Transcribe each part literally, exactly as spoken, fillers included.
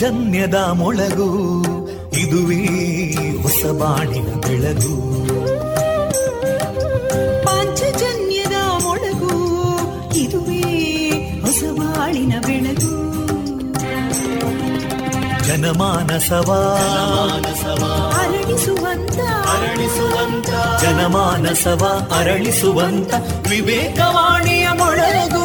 ಜನ್ಯದ ಮೊಳಗು ಇದುವೇ ಹೊಸಬಾಣಿನ ಬೆಳಗು, ಪಾಂಚಜನ್ಯದ ಮೊಳಗು ಇದುವೇ ಹೊಸಬಾಳಿನ ಬೆಳಗು. ಜನಮಾನಸವ ಅರಳಿಸುವಂತ ಅರಳಿಸುವಂತ ಜನಮಾನಸವ ಅರಳಿಸುವಂತ ವಿವೇಕವಾಣಿಯ ಮೊಳಗು.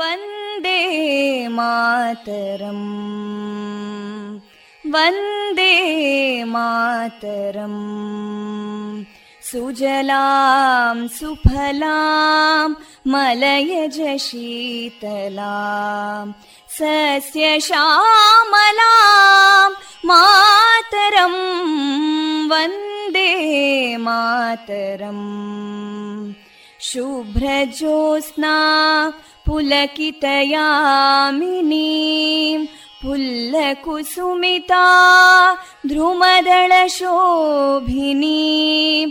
ವಂದೇ ಮಾತರಂ, ವಂದೇ ಮಾತರಂ. ಸುಜಲಾಂ ಸುಫಲಾಂ ಮಲಯಜ ಶೀತಲಾಂ ಸಸ್ಯ ಶ್ಯಾಮಲಾಂ ಮಾತರಂ ವಂದೇ ಮಾತರಂ. ಶುಭ್ರಜೋತ್ಸ್ನಾ ಪುಲಕಿತಯಾಮಿನೀಂ ಫುಲ್ಲಕುಸುಮಿತಾ ದ್ರುಮದಳಶೋಭಿನೀಂ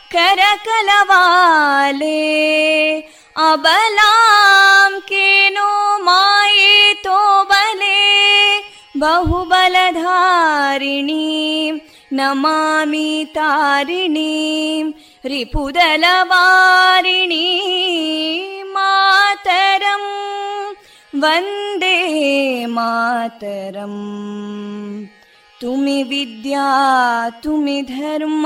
ಕರಕಲವಾಲೇ ಅಬಲಾಂ ಕೇನೋ ಮಾಯೇತೋ ಬಲೇ ಬಹುಬಲಧಾರಿಣೀಂ ನಮಾಮಿ ತಾರಿಣೀಂ ರಿಪುದಲವಾರಿಣೀಂ ಮಾತರಂ ವಂದೇ ಮಾತರಂ. ತುಮಿ ವಿದ್ಯಾ ತುಮಿ ಧರ್ಮ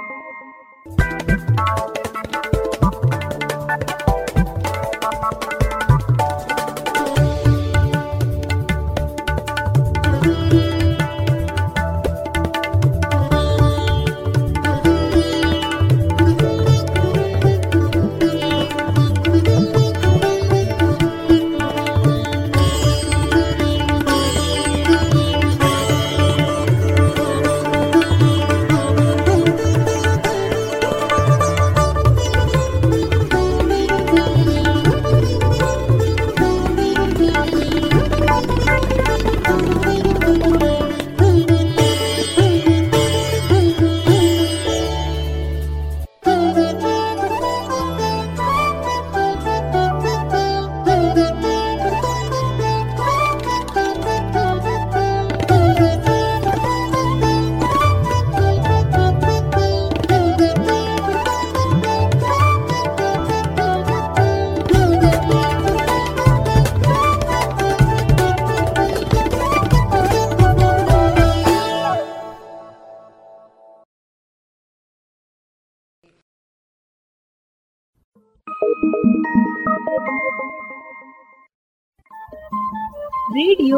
ರೇಡಿಯೋ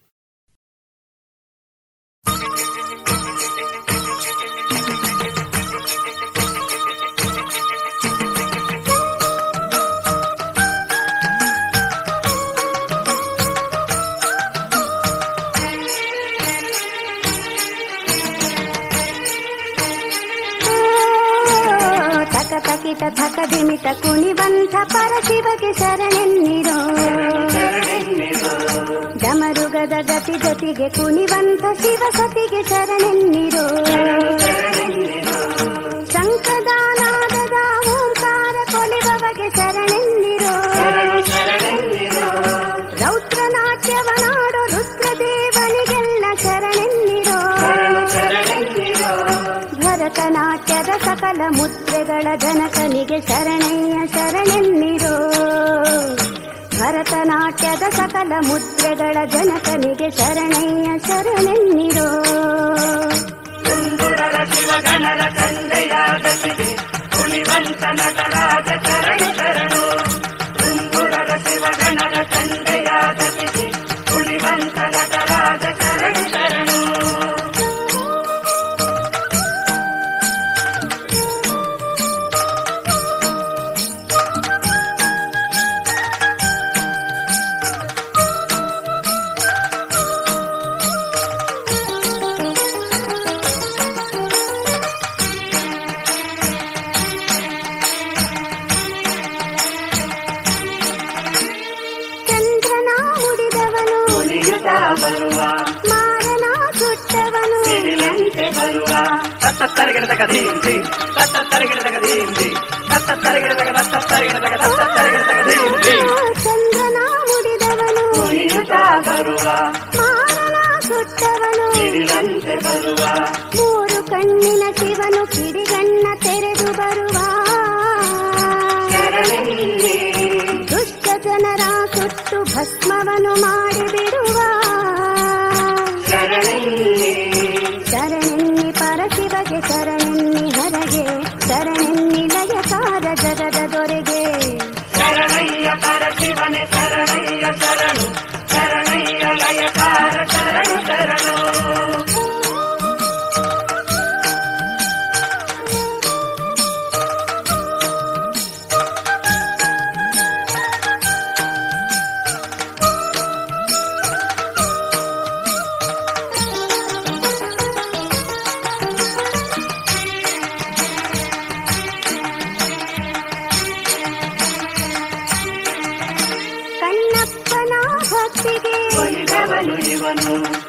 ತಕ ಧಿಮಿತ ಕುಣಿಬಂಧ ಪರ ಶಿವಗೆ ಶರಣೆನ್ನಿರೋ ಜಮರುಗದ ಗತಿ ಗತಿಗೆ ಕುಣಿಬಂಧ ಶಿವ ಸತಿಗೆ ಶರಣೆನ್ನಿರೋ ಶಂಕದಾನಾದದ ಓಂಕಾರ ಕೊಲಿಬವಗೆ ಶರಣೆನ್ನಿರೋ ರೌದ್ರನಾಟ್ಯವನಾಡು ರುದ್ರದೇವನಿಗೆಲ್ಲ ಶರಣೆನ್ನಿರೋ ಭರತನಾಟ್ಯದ ಸಕಲ ಮುದ್ರೆಗಳ ಜನಕನಿಗೆ ಶರಣಯ್ಯ ಶರಣೆನ್ನಿರೋ ಭರತನಾಟ್ಯದ ಸಕಲ ಮುದ್ರೆಗಳ ಜನಕನಿಗೆ ಶರಣಯ್ಯ ಶರಣೆನ್ನಿರೋ ತುಂಗುರಳ ಶಿವಗಣರ ತಂದೆಯಾದ ಕುಣಿವಂತ ನಟರಾದ ಶರಣ ಶರಣು ತುಂಗುರಳ ಶಿವಗಣರ ತಂದೆಯಾದ ಕುಣಿವಂತ ನಟರಾದ ಶರಣ ಶರಣು ಚಂದ್ರನಾ ಮುಡಿದವನು ಮಾರನಾ ಸುಟ್ಟವನು ಮೂರು ಕಣ್ಣಿನ ಶಿವನು ಕಿಡಿಗಣ್ಣ ತೆರೆದು ಬರುವ ದುಷ್ಟ ಜನರ ಸುಟ್ಟು ಭಸ್ಮವನ್ನು ಮಾಡಿಬಿಡುವ ಶರಣಿ ಪರಶಿವಗೆ ಶರಣಿ ಹರಗೆ ಶರಣಿ ಲಯಕಾರ ಜಗದ ದೊರೆಗೆ ಶರಣಯ್ಯ ಪರಶಿವನೇ ಶರಣಯ್ಯ ಶರಣು ಶರಣಯ್ಯ ಲಯಕಾರ ಶರಣು ಶರಣು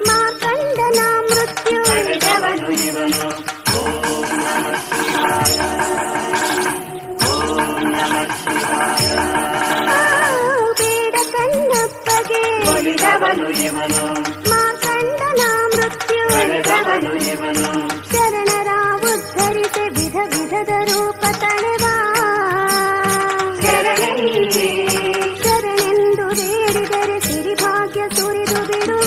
ಮಾರ್ಕಂಡನ ಮೃತ್ಯು ಬೇಡ ಕಣ್ಣಪ್ಪಗೆ ಮಾರ್ಕಂಡನ ಮೃತ್ಯು ಶರಣರ ಉದ್ಧರಿಸಿ ವಿಧ ವಿಧದ ರೂಪ ತಳೆವ ಶರಣೆಂದು ರೇಡಿದರೆ ಸಿರಿಭಾಗ್ಯ ಸುರಿದು ಬಿಡುವ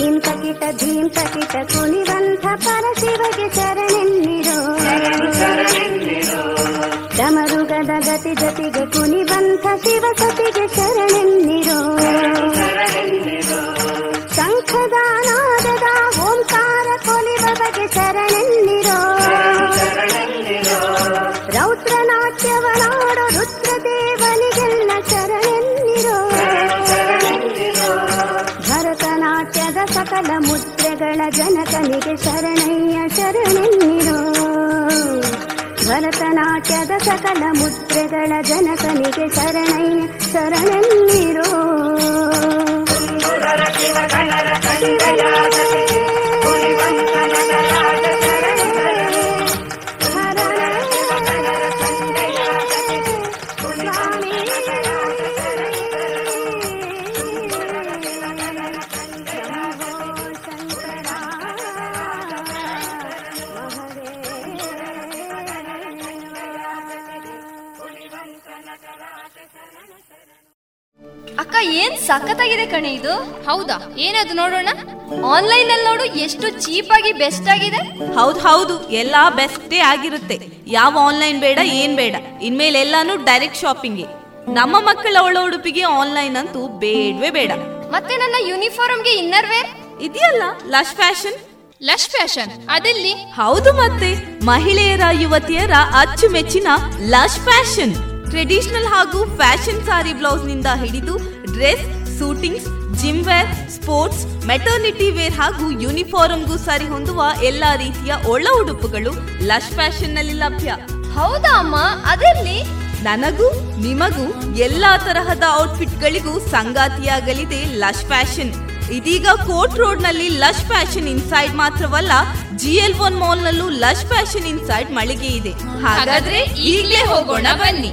ಧೀಂತಕಿತ ಧೀಂತಕಿತ ಕುಣಿವಂಥ ಪರಶಿವಗೆ ಶರಣೆನ್ನಿರೋ ಡಮರುಗದ ಗತಿ ಜತಿಗೆ ಕುಣಿವಂಥ ಶಿವಸತಿಗೆ ಶರಣೆನ್ನಿರೋ ಶಂಖದಾನಾದದ ಓಂಕಾರ ಕೊಲಿಬವಗೆ ಶರಣೆನ್ನಿರೋ ರೌದ್ರನಾಟ್ಯವನಾಡೋ ರುದ್ರದೇವನಿಗೆಲ್ಲ ಶರಣೆನ್ನಿರೋ ಭರತನಾಟ್ಯದ ಸಕಲ ಮುದ್ರೆಗಳ ಜನಕನಿಗೆ ಶರಣಯ್ಯ ಶರಣೆನ್ನಿರೋ ಭರತನಾಟ್ಯದ ಸಕಲ ಮುದ್ರೆಗಳ ಜನಕನಿಗೆ ಶರಣಯ್ಯ ಶರಣೆನ್ನಿರೋ ಶರಣ ಅಕ್ಕ ಏನ್ ಸಖತ್ತಾಗಿದೆ ಕಣೆ ಇದು. ಹೌದಾ, ಏನದು ನೋಡೋಣ. ಆನ್ಲೈನ್ ಅಲ್ಲಿ ನೋಡು ಎಷ್ಟು ಚೀಪ್ ಆಗಿ ಬೆಸ್ಟ್ ಆಗಿದೆ. ಹೌದು ಹೌದು, ಎಲ್ಲಾ ಬೆಸ್ಟೇ ಆಗಿರುತ್ತೆ. ಯಾವ ಆನ್ಲೈನ್ ಬೇಡ, ಏನ್ ಬೇಡ. ಇನ್ಮೇಲೆ ಎಲ್ಲಾನು ಡೈರೆಕ್ಟ್ ಶಾಪಿಂಗ್. ನಮ್ಮ ಮಕ್ಕಳ ಒಳ ಉಡುಪಿಗೆ ಆನ್ಲೈನ್ ಅಂತೂ ಬೇಡವೇ ಬೇಡ. ಮತ್ತೆ ನನ್ನ ಯೂನಿಫಾರ್ಮ್ಗೆ ಇನ್ನರ್ ವೇರ್ ಇದೆಯಲ್ಲ, ಲಶ್ ಫ್ಯಾಷನ್. ಲಶ್ ಫ್ಯಾಷನ್ ಅದೆಲ್ಲಿ? ಹೌದು, ಮತ್ತೆ ಮಹಿಳೆಯರ ಯುವತಿಯರ ಅಚ್ಚುಮೆಚ್ಚಿನ ಲಶ್ ಫ್ಯಾಷನ್. ಟ್ರೆಡಿಷನಲ್ ಹಾಗೂ ಫ್ಯಾಷನ್ ಸಾರಿ ಬ್ಲೌಸ್ ನಿಂದ ಹಿಡಿದು dress, suitings, gym wear, sports, maternity wear ಹಾಗೂ ಯೂನಿಫಾರ್ಮ್ಗೂ ಸರಿ ಹೊಂದುವ ಎಲ್ಲಾ ರೀತಿಯ ಒಳ ಉಡುಪುಗಳು ಲಶ್ ಫ್ಯಾಷನ್ ನಲ್ಲಿ ಲಭ್ಯ. ಹೌದಾ ಅಮ್ಮ, ಅದರಲ್ಲಿ ನನಗೂ ನಿಮಗೂ ಎಲ್ಲಾ ತರಹದ ಔಟ್ಫಿಟ್ಗಳಿಗೂ ಸಂಗಾತಿಯಾಗಲಿದೆ ಲಶ್ ಫ್ಯಾಷನ್. ಇದೀಗ ಕೋರ್ಟ್ ರೋಡ್ ನಲ್ಲಿ ಲಶ್ ಫ್ಯಾಷನ್ ಇನ್ಸೈಡ್ ಮಾತ್ರವಲ್ಲ, ಜಿಎಲ್ ಒನ್ ಮಾಲ್ ನಲ್ಲೂ ಲಶ್ ಫ್ಯಾಷನ್ ಇನ್ಸೈಡ್ ಮಳಿಗೆ ಇದೆ. ಹಾಗಾದ್ರೆ ಈಗಲೇ ಹೋಗೋಣ ಬನ್ನಿ.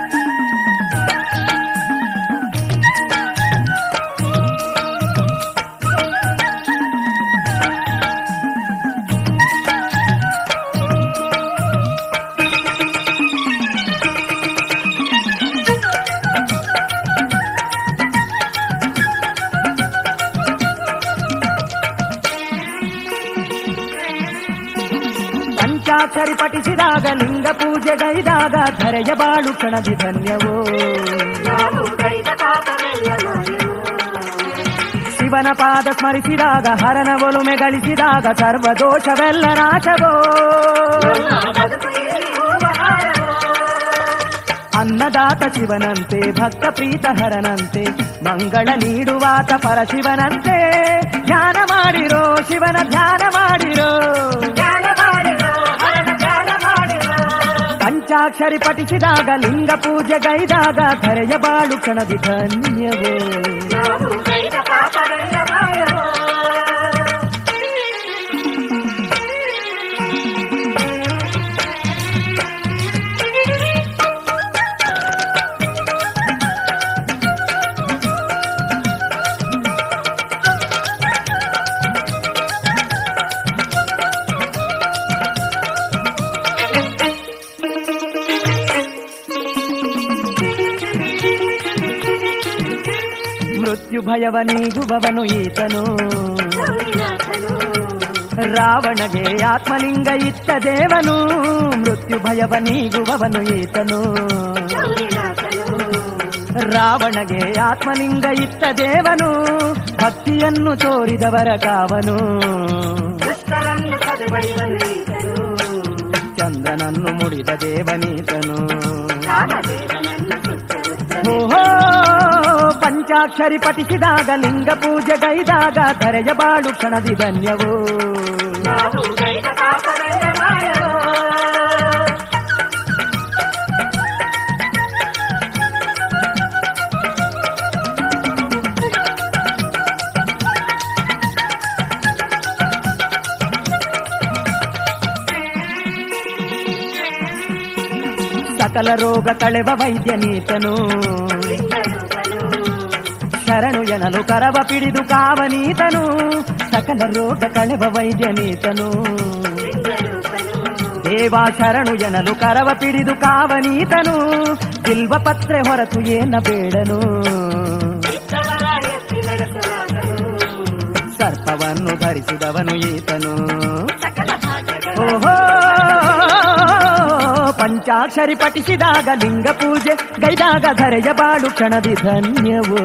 ಸರಿ ಪಠಿಸಿದಾಗ ಲಿಂಗ ಪೂಜೆಗೈದಾಗ ಧರೆಯ ಬಾಳು ಕಣದಿ ಧನ್ಯವೋ ಶಿವನ ಪಾದ ಸ್ಮರಿಸಿದಾಗ ಹರನ ಒಲುಮೆ ಗಳಿಸಿದಾಗ ಸರ್ವದೋಷವೆಲ್ಲ ನಾಶವೋ ಅನ್ನದಾತ ಶಿವನಂತೆ ಭಕ್ತ ಪ್ರೀತ ಹರನಂತೆ ಮಂಗಳ ನೀಡುವಾತ ಪರಶಿವನಂತೆ ಧ್ಯಾನ ಮಾಡಿರೋ ಶಿವನ ಧ್ಯಾನ ಮಾಡಿರೋ ಪಂಚಾಕ್ಷರಿ ಪಠಿಸಿದಾಗ ಲಿಂಗ ಪೂಜೆಗೈದಾಗ ಧರೆಯ ಬಾಳು ಕಣದಿ ಧನ್ಯವೇ ಭಯವ ನೀಗುವವನು ಈತನು ರಾವಣಗೆ ಆತ್ಮಲಿಂಗ ಇತ್ತ ದೇವನು ಮೃತ್ಯು ಭಯವ ನೀಗುವವನು ಈತನು ರಾವಣಗೆ ಆತ್ಮಲಿಂಗ ಇತ್ತ ದೇವನು ಭಕ್ತಿಯನ್ನು ತೋರಿದವರ ಕಾವನು ಚಂದ್ರನನ್ನು ಮುಡಿದ ದೇವನೀತನು ಓಹೋ ಪಂಚಾಕ್ಷರಿ ಪಠಿಸಿದಾಗ ಲಿಂಗ ಪೂಜೆಗೈದಾಗ ಧರೆಯ ಬಾಳು ಕಣದಿ ಧನ್ಯವೋ ಸಕಲ ರೋಗ ತಳೆವ ವೈದ್ಯನೀತನು ಶರಣು ಎನಲು ಕರವ ಪಿಡಿದು ಕಾವನೀತನು ಸಕಲ ರೋಗ ಕಳೆವ ವೈದ್ಯನೀತನು ದೇವಾ ಶರಣು ಎನಲು ಕರವ ಪಿಡಿದು ಕಾವನೀತನು ಬಿಲ್ವ ಪತ್ರೆ ಹೊರತು ಏನ ಬೇಡನು ಸರ್ಪವನ್ನು ಧರಿಸಿದವನು ಈತನು ಓಹೋ ಪಂಚಾಕ್ಷರಿ ಪಠಿಸಿದಾಗ ಲಿಂಗ ಪೂಜೆ ಗೈದಾಗ ಧರೆಯ ಬಾಳು ಕಣದಿ ಧನ್ಯವೋ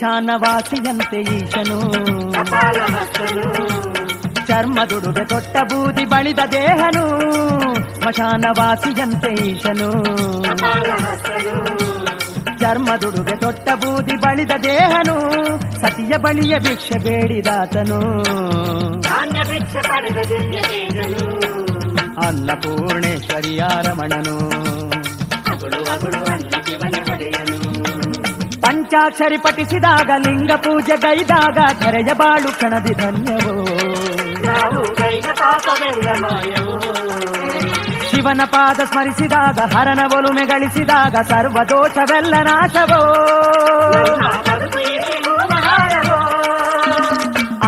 ಶಾನವಾಸಿಯಂತೆ ಈಶನು ಚರ್ಮದುಡುಗೆ ತೊಟ್ಟ ಬೂದಿ ಬಳಿದ ದೇಹನು ಸ್ಮಶಾನವಾಸಿಯಂತೆ ಈಶನು. ಚರ್ಮದುಡುಗೆ ತೊಟ್ಟ ಬೂದಿ ಬಳಿದ ದೇಹನು ಸತಿಯ ಬಳಿಯ ಭಿಕ್ಷೆ ಬೇಡಿದಾತನು. ಅನ್ನಪೂರ್ಣೇಶ್ವರಿಯಾರಮಣನು ಪಂಚಾಕ್ಷರಿ ಪಠಿಸಿದಾಗ ಲಿಂಗ ಪೂಜೆ ಗೈದಾಗ ಕರೆಯ ಬಾಳು ಕಣದಿ ಧನ್ಯವೋ. ಶಿವನ ಪಾದ ಸ್ಮರಿಸಿದಾಗ ಹರನ ಒಲುಮೆ ಗಳಿಸಿದಾಗ ಸರ್ವದೋಷವೆಲ್ಲ ನಾಶವೋ.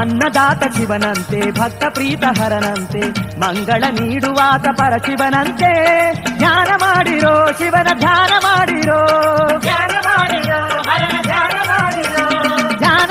ಅನ್ನದಾತ ಶಿವನಂತೆ ಭಕ್ತ ಪ್ರೀತ ಹರನಂತೆ ಮಂಗಳ ನೀಡುವಾತ ಪರ ಶಿವನಂತೆ ಧ್ಯಾನ ಮಾಡಿರೋ ಶಿವನ ಧ್ಯಾನ ಮಾಡಿರೋ ಧ್ಯಾನ ಮಾಡಿರೋ ಹರನ ಧ್ಯಾನ ಮಾಡಿರೋ ಧ್ಯಾನ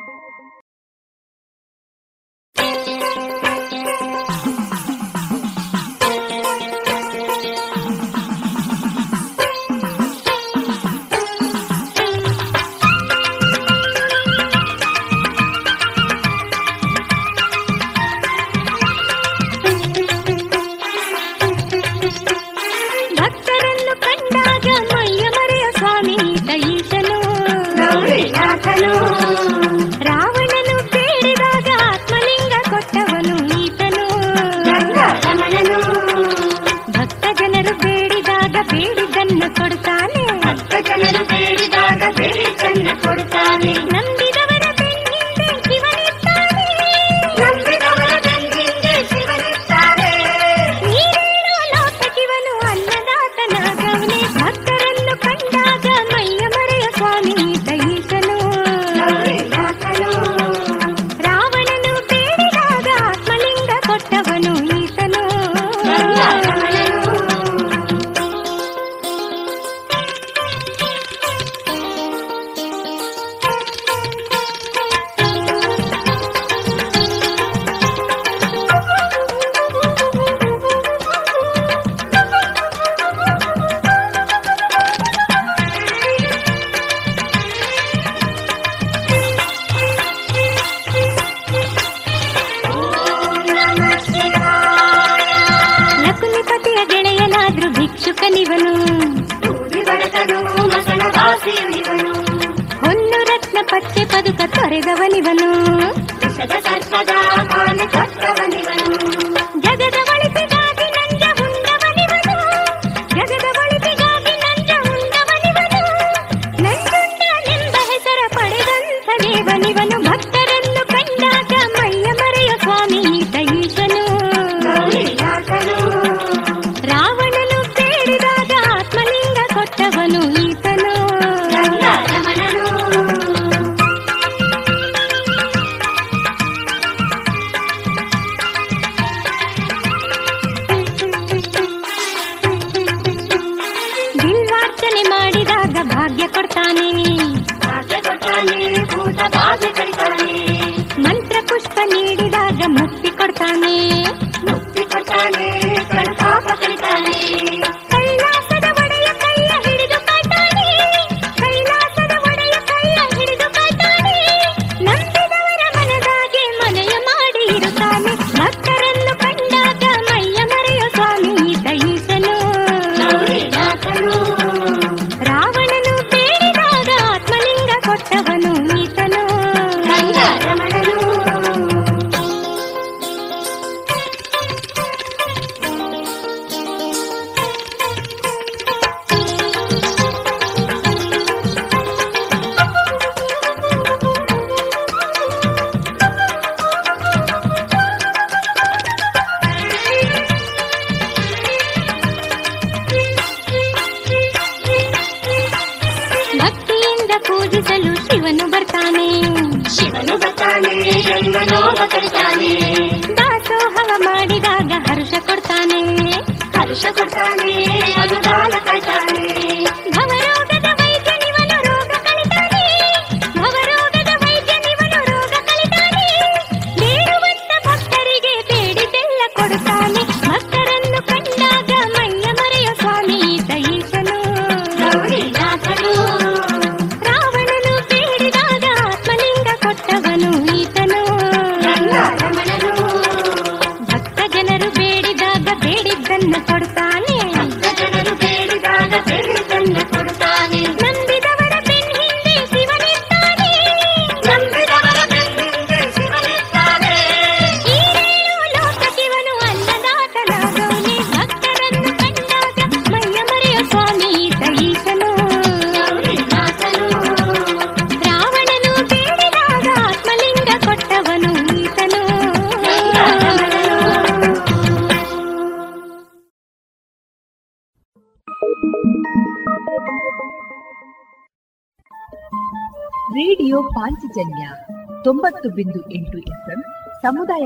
ದಾಸೋಹವ ಮಾಡಿದಾಗ ಹರ್ಷ ಕೊಡ್ತಾನೆ ಹರ್ಷ ಕೊಡ್ತಾನೆ ಅದು ಬಾಲ ಕಳ್ತಾನೆ ಭವರೋಗದ ವೈದ್ಯ ನಿವನು ರೋಗ ಕಳಿತಾನೆ ಭವರೋಗದ ವೈದ್ಯ ನಿವನು ರೋಗ ಕಳಿತಾನೆ ಬೇಡುವಂತ ಭಕ್ತರಿಗೆ ಬೇಡಿದೆಲ್ಲ ಕೊಡುತ್ತಾನೆ ಭಕ್ತರನ್ನು ಕಂಡಾಗ ಮೈಯ ಮರೆಯ ಸ್ವಾಮಿ ದೈಸನು ಗೌರಿನಾಥನು ರಾವಣನು ಬೇಡಿದಾಗ ಆತ್ಮಲಿಂಗ ಕೊಟ್ಟವನು ಈತನು ಬೇಡಿದ್ದನ್ನು ಕೊಡುತ್ತಾನೆ ಜನರು ಬೇಡಿದಾಗ ಬೇಡಿದ್ದನ್ನು ಕೊಡುತ್ತಾನೆ ನಂಬಿದವರ ಬೆನ್ನಿಂದೆ ಶಿವನಿರ್ತಾನೆ ನಂಬಿದವರ ಬೆನ್ನಿಂದೆ ಶಿವನಿರ್ತಾನೆ ಈರೇಳು ಲೋಕ ಶಿವನು ಅನ್ನದಾತನಾಗವನೇ ಭಕ್ತರನ್ನು ಕಂಡಾಗ ಮೈಯ ಮರೆಯ ಸ್ವಾಮಿ ದೈಸನು ಗೌರಿನಾಥನು ರಾವಣನು ಬೇಡಿದಾಗ ಆತ್ಮಲಿಂಗ ಕೊಟ್ಟವನು ಈತನು ರೇಡಿಯೋ ಪಾಂಚಜನ್ಯ ತೊಂಬತ್ತು ಬಿಂದು ಎಂಟು ಎಫ್ಎಂ ಸಮುದಾಯ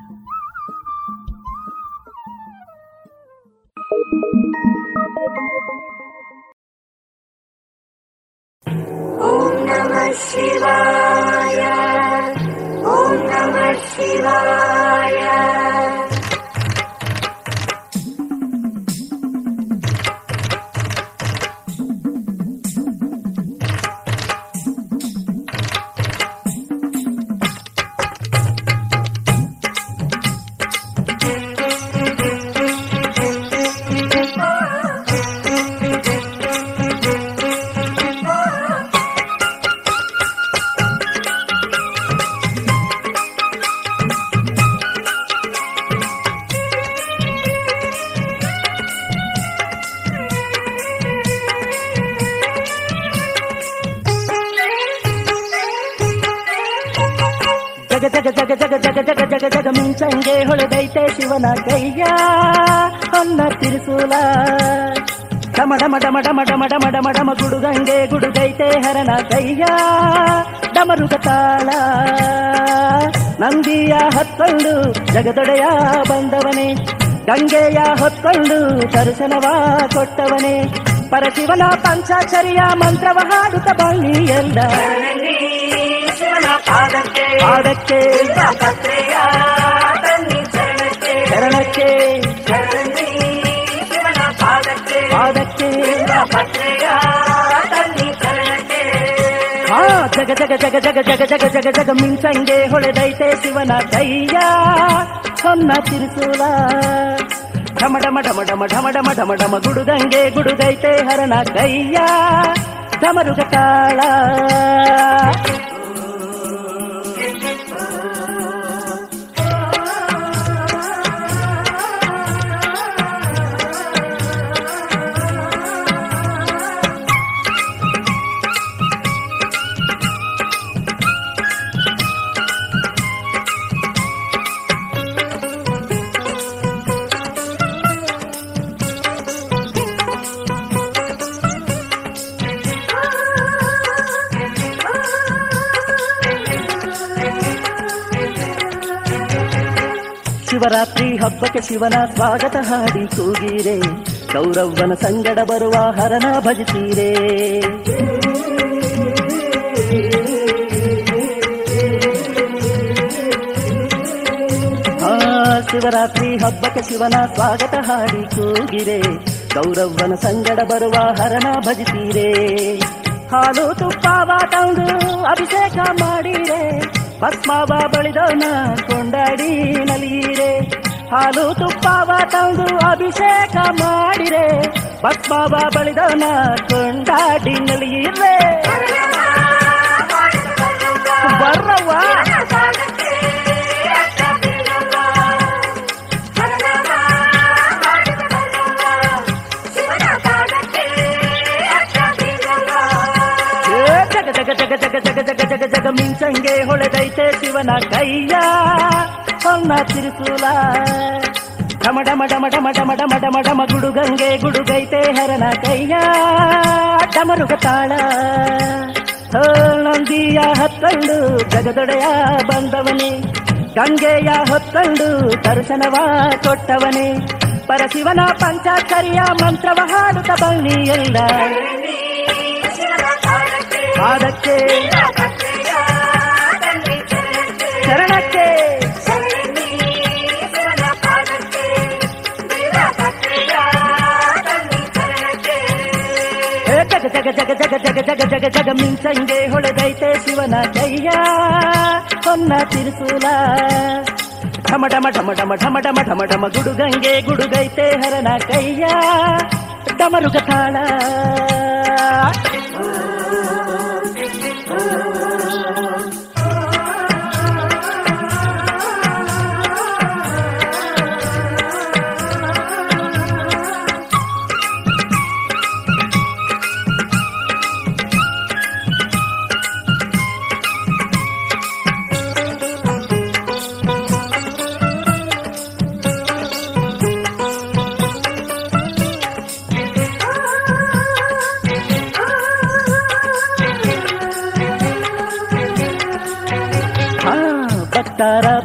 ಓಂ ನಮಃ ಶಿವಾಯ, ಓಂ ನಮಃ ಶಿವಾಯ. ಜಗಜಗಜಗಜಗಜಗಜಗಜಗಮಿಂಚಂಗೆ ಹೊಳೆದೈತೆ ಶಿವನ ಕೈಯ ಹೊನ್ನ ತಿರುಸೂಲ ಡಮ ಡಮ ಡಮ ಡಮ ಡಮ ಡಮ ಡಮ ಡಮ ಗುಡುಗಂಗೆ ಗುಡುಗೈತೆ ಹರನ ಕೈಯ ಡಮರುಗ ತಾಳ ನಂದಿಯ ಹೊತ್ಕೊಂಡು ಜಗದೊಡೆಯ ಬಂದವನೇ ಗಂಗೆಯ ಹೊತ್ಕೊಂಡು ದರ್ಶನವ ಕೊಟ್ಟವನೇ ಪರಶಿವನ ಪಂಚಾಕ್ಷರಿಯ ಮಂತ್ರವ ಹಾಡುತ್ತ ಬನ್ನಿ ಎಲ್ಲ ಪಾದಕ್ಕೆ ಪಾದಕ್ಕೆ ಪತ್ರೆಯ ಚರಣಕ್ಕೆ ಶಿವನ ಪಾದಕ್ಕೆ ಪಾದಕ್ಕೆ ಪತ್ರೆಯ ಹಾ ಜಗ ಜಗ ಜಗ ಜಗ ಜಗ ಜಗ ಜಗ ಜಗ ಮಿಂಚಂಗೆ ಹೊಳೆದೈತೆ ಶಿವನ ಕೈಯ ಸೊನ್ನ ತಿರುಸೂಲ ಢಮ ಢಮ ಢಮ ಢಮ ಢಮ ಢಮ ಢಮ ಢಮ ಗುಡುಗಂಗೆ ಗುಡುಗೈತೆ ಹರನ ಕೈಯ ಢಮರುಗ ತಾಳ ಶಿವರಾತ್ರಿ ಹಬ್ಬಕ್ಕೆ ಶಿವನ ಸ್ವಾಗತ ಹಾಡಿ ಕೂಗಿರೆ ಕೌರವ್ವನ ಸಂಗಡ ಬರುವ ಹರನ ಭಜಿಸಿರೆ ಆ ಶಿವರಾತ್ರಿ ಹಬ್ಬಕ್ಕೆ ಶಿವನ ಸ್ವಾಗತ ಹಾಡಿ ಕೂಗಿರೆ ಕೌರವ್ವನ ಸಂಗಡ ಬರುವ ಹರನ ಭಜಿಸಿರೆ ಹಾಲು ತುಪ್ಪವ ತಂದು ಅಭಿಷೇಕ ಮಾಡಿರೆ ಭಸ್ಮವ ಬಳಿದವನ ಕೊಂಡಾಡಿ ನಲಿಯಿರೆ ಹಾಲು ತುಪ್ಪವ ತಂದು ಅಭಿಷೇಕ ಮಾಡಿರೆ ಭಸ್ಮವ ಬಳಿದವನ ಕೊಂಡಾಡಿ ನಲಿಯಿರೆ ಬರ್ರವ್ವ ಜಗ ಜಗ ಜಗ ಜಗ ಜಗ ಜಗ ಮಿಂಚಂಗೆ ಹೊಳೆದೈತೆ ಶಿವನ ಕೈಯ ಹೊನ್ನ ತಿರುಸೂಲ ಢಮ ಢಮ ಢಮ ಢಮ ಢಮ ಢಮ ಢಮ ಢಮ ಗುಡುಗಂಗೆ ಗುಡುಗೈತೆ ಹರನ ಕೈಯ ಡಮರುಗ ತಾಳ ನಂದಿಯ ಹತ್ತಂಡು ಜಗದೊಡೆಯ ಬಂದವನೇ, ಗಂಗೆಯ ಹೊತ್ತಂಡು ದರ್ಶನವ ಕೊಟ್ಟವನೇ, ಪರಶಿವನ ಪಂಚಾಕ್ಷರಿಯ ಮಂತ್ರವ ಹಾಡುತ್ತ ಬನ್ನಿ ಎಲ್ಲ. ಅದಕ್ಕೆ ಶರಣಕ್ಕೆ ಜಗ ಜಗ ಜಗ ಜಗ ಜಗ ಜಗ ಜಗ ಜಗ ಮಿಂಚಂಗೆ ಹೊಳೆದೈತೆ ಶಿವನ ಕೈಯ ಹೊನ್ನ ತಿರುಸೂಲ. ಢಮ ಢಮ ಢಮ ಢಮ ಢಮ ಢಮ ಢಮ ಢಮ ಗುಡುಗಂಗೆ ಗುಡುಗೈತೆ ಹರನ ಕೈಯ ಡಮರುಗತಾಳ.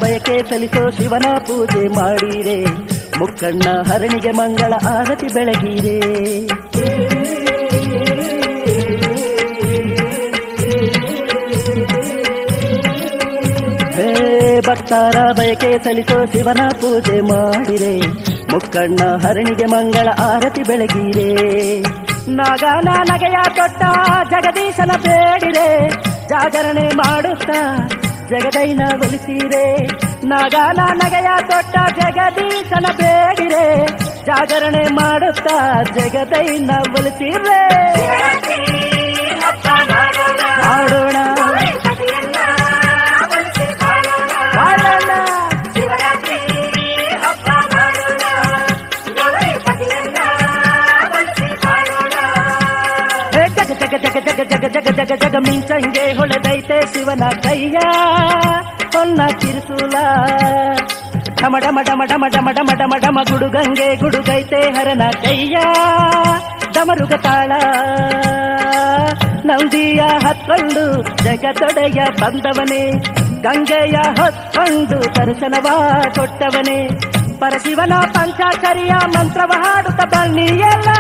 ಬಯಕೆ ಸಲ್ಲಿಸೋ ಶಿವನ ಪೂಜೆ ಮಾಡಿರೆ, ಮುಕ್ಕಣ್ಣ ಹರಣಿಗೆ ಮಂಗಳ ಆರತಿ ಬೆಳಗಿರೆ. ಹೇ ಭಕ್ತಾರ ಬಯಕೆ ಸಲ್ಲಿಸೋ ಶಿವನ ಪೂಜೆ ಮಾಡಿರೆ, ಮುಕ್ಕಣ್ಣ ಹರಣಿಗೆ ಮಂಗಳ ಆರತಿ ಬೆಳಗಿರೆ. ನಾಗನ ನಗೆಯ ಕೊಟ್ಟ ಜಗದೀಶನ ಬೇಡಿರೆ, ಜಾಗರಣೆ ಮಾಡುತ್ತಾ ಜಗದೈನ ಒಲಿಸಿರೆ. ನಾಗಾಲ ನಗೆಯ ತೊಟ್ಟ ಜಗದೀಶನ ಬೇಡಿರೆ, ಜಾಗರಣೆ ಮಾಡುತ್ತಾ ಜಗದೈನ ಒಲಿಸಿರೆ. ಮಾಡೋಣ ಜಗ ಜಗ ಜಗ ಜಗ ಜಗ ಮಿಂಚಂಗೆ ಹೊಳೆದೈತೆ ಶಿವನ ಕೈಯ ಹೊನ್ನ ತಿರುಸೂಲ. ಢಮ ಢಮ ಢಮ ಢಮ ಢಮ ಢಮ ಢಮ ಢಮ ಗುಡುಗಂಗೆ ಗುಡುಗೈತೆ ಹರನ ಕೈಯ ಡಮರುಗ ತಾಳ. ನಂದಿಯ ಹತ್ತೊಂದು ಜಗದೊಡೆಯ ಬಂದವನೇ, ಗಂಗೆಯ ಹೊತ್ತೊಂದು ದರ್ಶನವ ಕೊಟ್ಟವನೇ, ಪರಶಿವನ ಪಂಚಾಕ್ಷರಿಯ ಮಂತ್ರವ ಹಾಡುತ್ತ ಬನ್ನಿ ಎಲ್ಲ.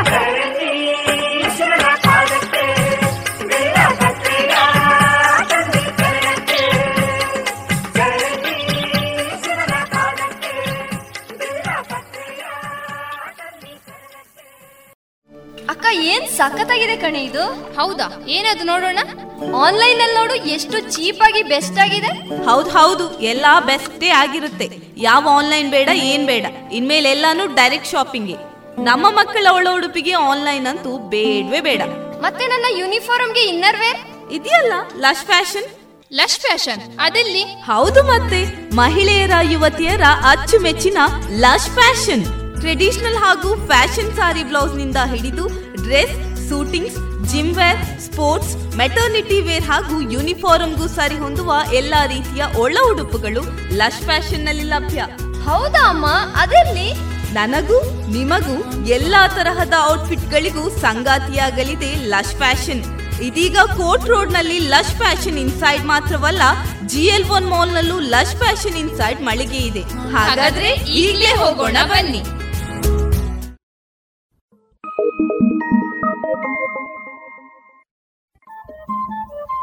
ಏನ್ ಸಖತ್ತಾಗಿದೆ ಕಣೆ ಇದು. ಹೌದಾ, ಏನದು ನೋಡೋಣ. ಆನ್ಲೈನ್ ಅಲ್ಲಿ ನೋಡು ಎಷ್ಟು ಚೀಪ್ ಆಗಿ ಬೆಸ್ಟ್ ಆಗಿದೆ. ಹೌದು ಹೌದು, ಎಲ್ಲಾ ಬೆಸ್ಟೇ ಆಗಿರುತ್ತೆ. ಯಾವ ಆನ್ಲೈನ್ ಬೇಡ, ಏನ್ ಬೇಡ. ಇನ್ಮೇಲೆ ಎಲ್ಲಾನು ಡೈರೆಕ್ಟ್ ಶಾಪಿಂಗ್. ನಮ್ಮ ಮಕ್ಕಳ ಒಳ ಉಡುಪಿಗೆ ಆನ್ಲೈನ್ ಅಂತೂ ಬೇಡವೇ ಬೇಡ. ಮತ್ತೆ ನನ್ನ ಯೂನಿಫಾರ್ಮ್ಗೆ ಇನ್ನರ್ ವೇರ್ ಇದೆಯಲ್ಲ, ಲಶ್ ಫ್ಯಾಷನ್. ಲಶ್ ಫ್ಯಾಷನ್ ಅದೆಲ್ಲಿ? ಹೌದು, ಮತ್ತೆ ಮಹಿಳೆಯರ ಯುವತಿಯರ ಅಚ್ಚುಮೆಚ್ಚಿನ ಲಶ್ ಫ್ಯಾಷನ್. ಟ್ರೆಡಿಷನಲ್ ಹಾಗೂ ಫ್ಯಾಷನ್ ಸಾರಿ, ಬ್ಲೌಸ್ ನಿಂದ ಹಿಡಿದು dress, suitings, gym wear, sports, maternity wear ಹಾಗೂ ಯೂನಿಫಾರಂಗೂ ಸರಿ ಹೊಂದುವ ಎಲ್ಲಾ ರೀತಿಯ ಒಳ ಉಡುಪುಗಳು ಲಶ್ ಫ್ಯಾಷನ್ ನಲ್ಲಿ ಲಭ್ಯ. ಹೌದಾ ಅಮ್ಮ, ಅದರಲ್ಲಿ ನನಗೂ ನಿಮಗೂ ಎಲ್ಲಾ ತರಹದ ಔಟ್ಫಿಟ್ಗಳಿಗೂ ಸಂಗಾತಿಯಾಗಲಿದೆ ಲಶ್ ಫ್ಯಾಷನ್. ಇದೀಗ ಕೋರ್ಟ್ ರೋಡ್ ನಲ್ಲಿ ಲಶ್ ಫ್ಯಾಷನ್ ಇನ್ಸೈಡ್ ಮಾತ್ರವಲ್ಲ, ಜಿಎಲ್ ಒನ್ ಮಾಲ್ ನಲ್ಲೂ ಲಶ್ ಫ್ಯಾಷನ್ ಇನ್ಸೈಡ್ ಮಳಿಗೆ ಇದೆ. ಹಾಗಾದ್ರೆ ಈಗಲೇ ಹೋಗೋಣ ಬನ್ನಿ.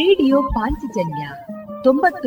ರೇಡಿಯೋ ಪಾಂಚಜನ್ಯ ತೊಂಬತ್ತು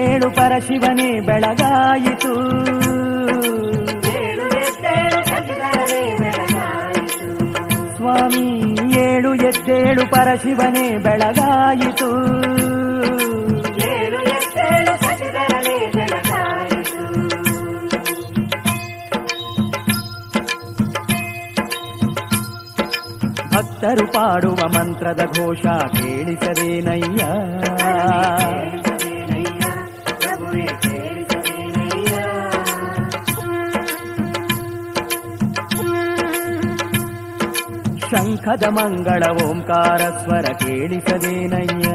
ಏಳು ಪರಶಿವನೇ ಬೆಳಗಾಯಿತು, ಸ್ವಾಮಿ ಏಳು ಎತ್ತೇಳು ಪರಶಿವನೇ ಬೆಳಗಾಯಿತು. ಭಕ್ತರು ಪಾಡುವ ಮಂತ್ರದ ಘೋಷ ಕೇಳಿಸರೇನಯ್ಯ, ಶಂಖದ ಮಂಗಳ ಓಂಕಾರ ಸ್ವರ ಕೇಳಿಸದೇನಯ್ಯ.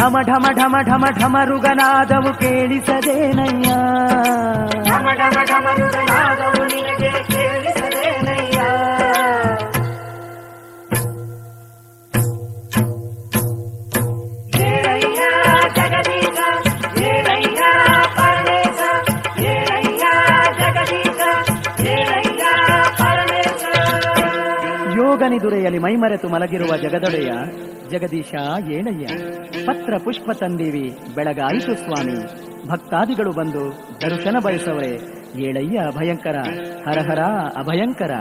ಢಮ ಢಮ ಢಮ ಢಮ ಢಮ ರುಗನಾದವು ಕೇಳಿಸದೇನಯ್ಯ, ನಿದುರೆಯಲ್ಲಿ ಮೈಮರೆತು ಮಲಗಿರುವ ಜಗದೊಡೆಯ ಜಗದೀಶ ಏನಯ್ಯ, ಪತ್ರ ಪುಷ್ಪ ತಂದೀವಿ ಬೆಳಗಾಯಿತು ಸ್ವಾಮಿ. ಭಕ್ತಾದಿಗಳು ಬಂದು ದರ್ಶನ ಬಯಸವರೇ, ಏಳಯ್ಯ ಅಭಯಂಕರ, ಹರಹರ ಅಭಯಂಕರ,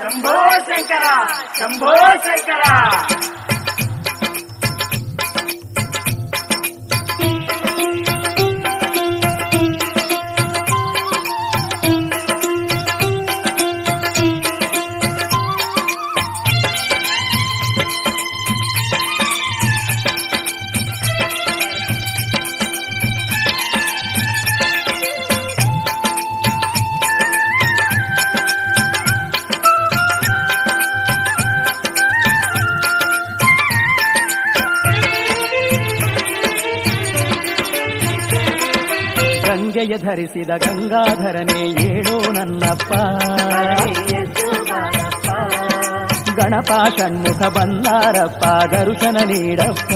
ಶಂಭೋ ಶಂಕರ, ಶಂಭೋ ಶಂಕರ. ಧರಿಸಿದ ಗಂಗಾಧರನೇ ಏಳೋ ನನ್ನಪ್ಪ, ಗಣಪ ಷಣ್ಮುಖ ಬಲ್ಲಾರಪ್ಪ ದರ್ಶನ ನೀಡಪ್ಪ.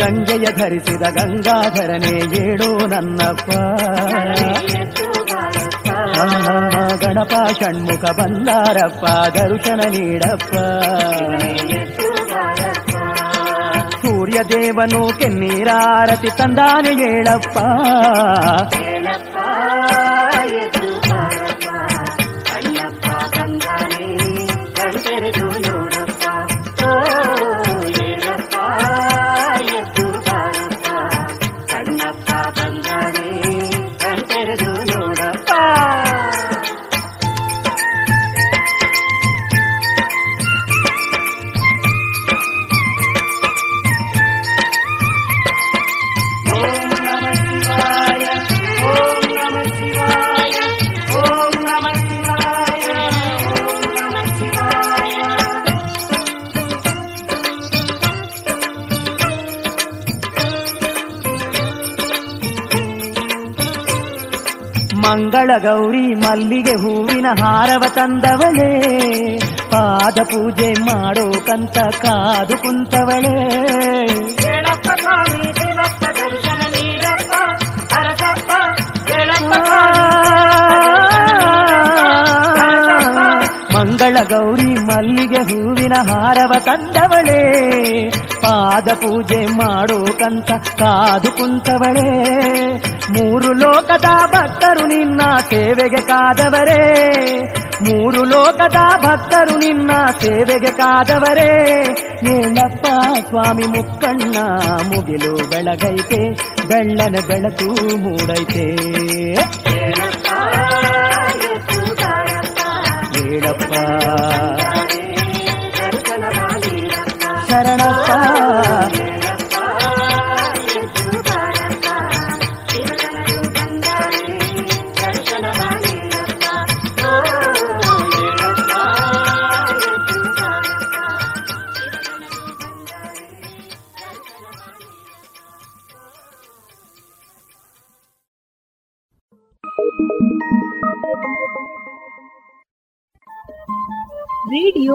ಗಂಗೆಯ ಧರಿಸಿದ ಗಂಗಾಧರನೇ ಏಳೋ ನನ್ನಪ್ಪ, ಗಣಪ ಷಣ್ಮುಖ ಬಲ್ಲಾರಪ್ಪ ದರ್ಶನ ನೀಡಪ್ಪ. ಸೂರ್ಯ ದೇವನು ಕೆನ್ನೀರಾರತಿ ತಂದಾನೆ ಏಳಪ್ಪ, ಮಂಗಳ ಗೌರಿ ಮಲ್ಲಿಗೆ ಹೂವಿನ ಹಾರವ ತಂದವಳೆ, ಪಾದ ಪೂಜೆ ಮಾಡೋಕಂತ ಕಾದು ಕುಂತವಳೆ. ಮಂಗಳ ಗೌರಿ ಮಲ್ಲಿಗೆ ಹೂವಿನ ಹಾರವ ತಂದವಳೆ, ಪಾದ ಪೂಜೆ ಮಾಡೋಕಂತ ಕಾದು ಕುಂತವಳೆ. ಮೂರು ಲೋಕದ ಭಕ್ತರು ನಿನ್ನ ಸೇವೆಗೆ ಕಾದವರೇ, ಮೂರು ಲೋಕದ ಭಕ್ತರು ನಿನ್ನ ಸೇವೆಗೆ ಕಾದವರೇ. ಏನಪ್ಪ ಸ್ವಾಮಿ ಮುಕ್ಕಣ್ಣ ಮುಗಿಲು ಬೆಳಗೈತೆ, ಬೆಳ್ಳನ ಬೆಳಕು ಮೂಡೈತೆ. ಹೇಳಪ್ಪ ಶರಣಪ್ಪ ರೇಡಿಯೋ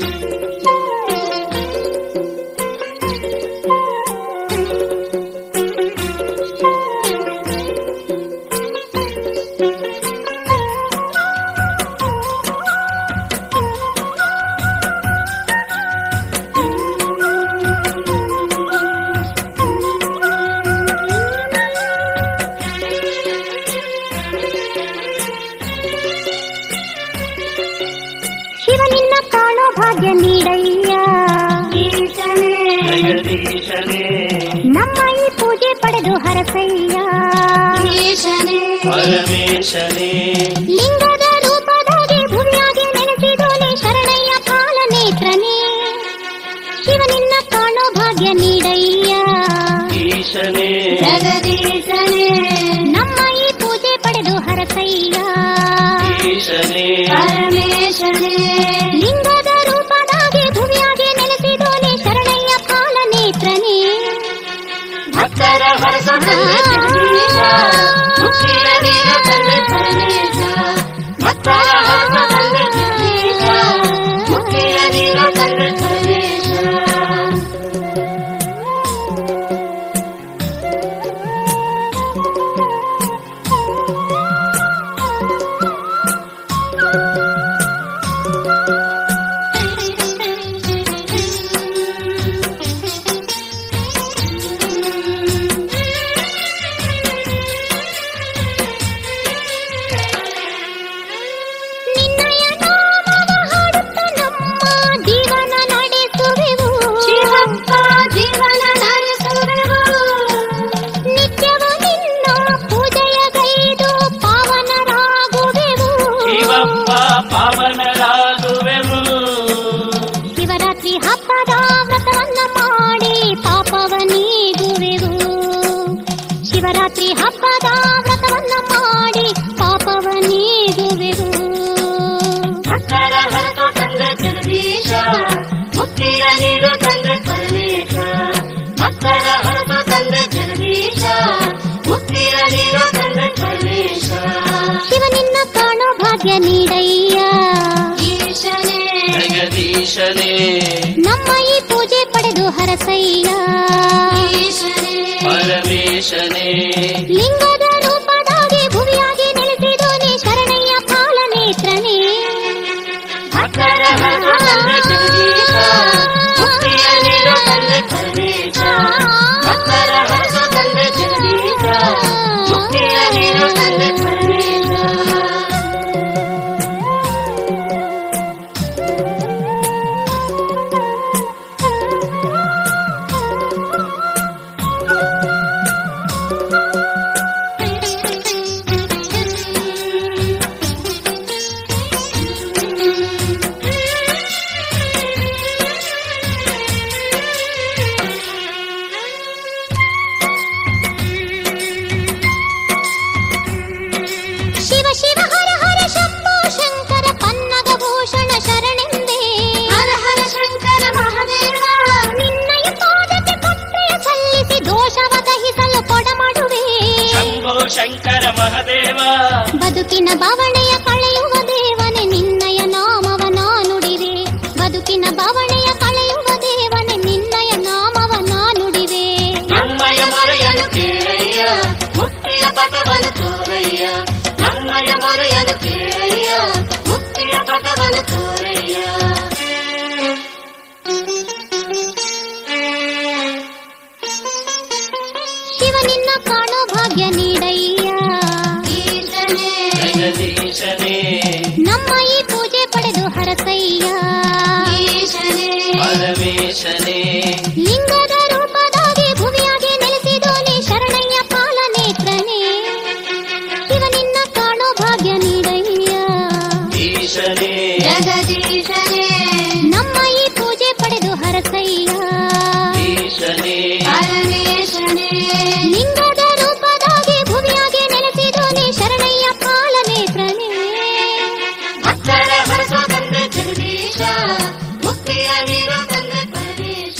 ಲಿಂಗದ ರೂಪದಾಗೆ ಭೂಮಿಯಾಗಿ ನೆನೆಸಿದೋನೆ ಶರಣಯ್ಯ ಪಾಲನೇತ್ರನೇ, ಶಿವನಿನ್ನ ಕಾಣೋ ಭಾಗ್ಯ ನೀಡಯ್ಯ ಈಶನೇ ಜಗದೀಶನೇ. ನಮ್ಮ ಈ ಪೂಜೆ ಪಡೆದು ಹರಸಯ್ಯ ಈಶನೇ ಪರಮೇಶನೇ, ಲಿಂಗದ ರೂಪದಾಗೆ ಭೂಮಿಯಾಗಿ ನೆನೆಸಿದೋನೆ ಶರಣಯ್ಯ ಪಾಲನೇತ್ರನೇ, ಭಕ್ತರ ಹರಸ ನಮ್ಮ ಈ ಪೂಜೆ ಪಡೆದು ಹರಸಯ್ಯ ಪರಮೇಶನೇ, ಲಿಂಗದ ರೂಪದಾಗೆ ಭುವಿಯಾಗಿ ನೆಲೆಸಿದೋನೆ ಶರಣಯ್ಯ ಪಾಲನೇತ್ರನೇ, ಬದುಕಿನ ಬಾವಣೆಯ ಕಳೆಯುವ ದೇವನೇ ನಿನ್ನಯ ನಾಮವ ನಾನುಡಿವೆ, ಬದುಕಿನ ಬಾವಣೆಯ ಕಳೆಯುವ ದೇವನೇ ನಿನ್ನಯ ನಾಮವ ನಾನುಡಿವೆ. ನಮ್ಮಯ ಮರೆಯನ ಪೊರೆಯನು ಕೇಳಿಯ ಮುಕ್ತಿಯ ಪಥವನ್ನು ತೋರಿಯ. ಶಿವ ನಿನ್ನ ಕಾಣೋ ಭಾಗ್ಯ ನೀಡಯ್ಯ ಈಶನೇ, ನಮ್ಮ ಈ ಪೂಜೆ ಪಡೆದು ಹರಸಯ್ಯ ಈಶನೇ. ಲಿಂಗದ ರೂಪದಾಗೆ ಭುವಿಯಾಗಿ ನೆಲೆಸಿದೋನೆ ಶರಣಯ್ಯ ಪಾಲನೇತ್ರನೇ, ಶಿವ ನಿನ್ನ ಕಾಣೋ ಭಾಗ್ಯ ನೀಡಯ್ಯ ಈಶನೇ ಜಗದೀಶನೇ, ನಮ್ಮ ಈ ಪೂಜೆ ಪಡೆದು ಹರಸಯ್ಯ ಈಶನೇ ಪರಮೇಶನೇ. ಲಿಂಗದ ರೂಪದಾಗೆ ಭುವಿಯಾಗಿ ನೆಲೆಸಿದೋನೆ ಶರಣಯ್ಯ ಪಾಲನೇತ್ರನೇ, ಭಕ್ತರ ಹರಸೋ ತಂದೆ ಜಗದೀಶ, ಮುಕ್ತಿಯ ನೀರೋ ತಂದೆ ಪರಮೇಶ.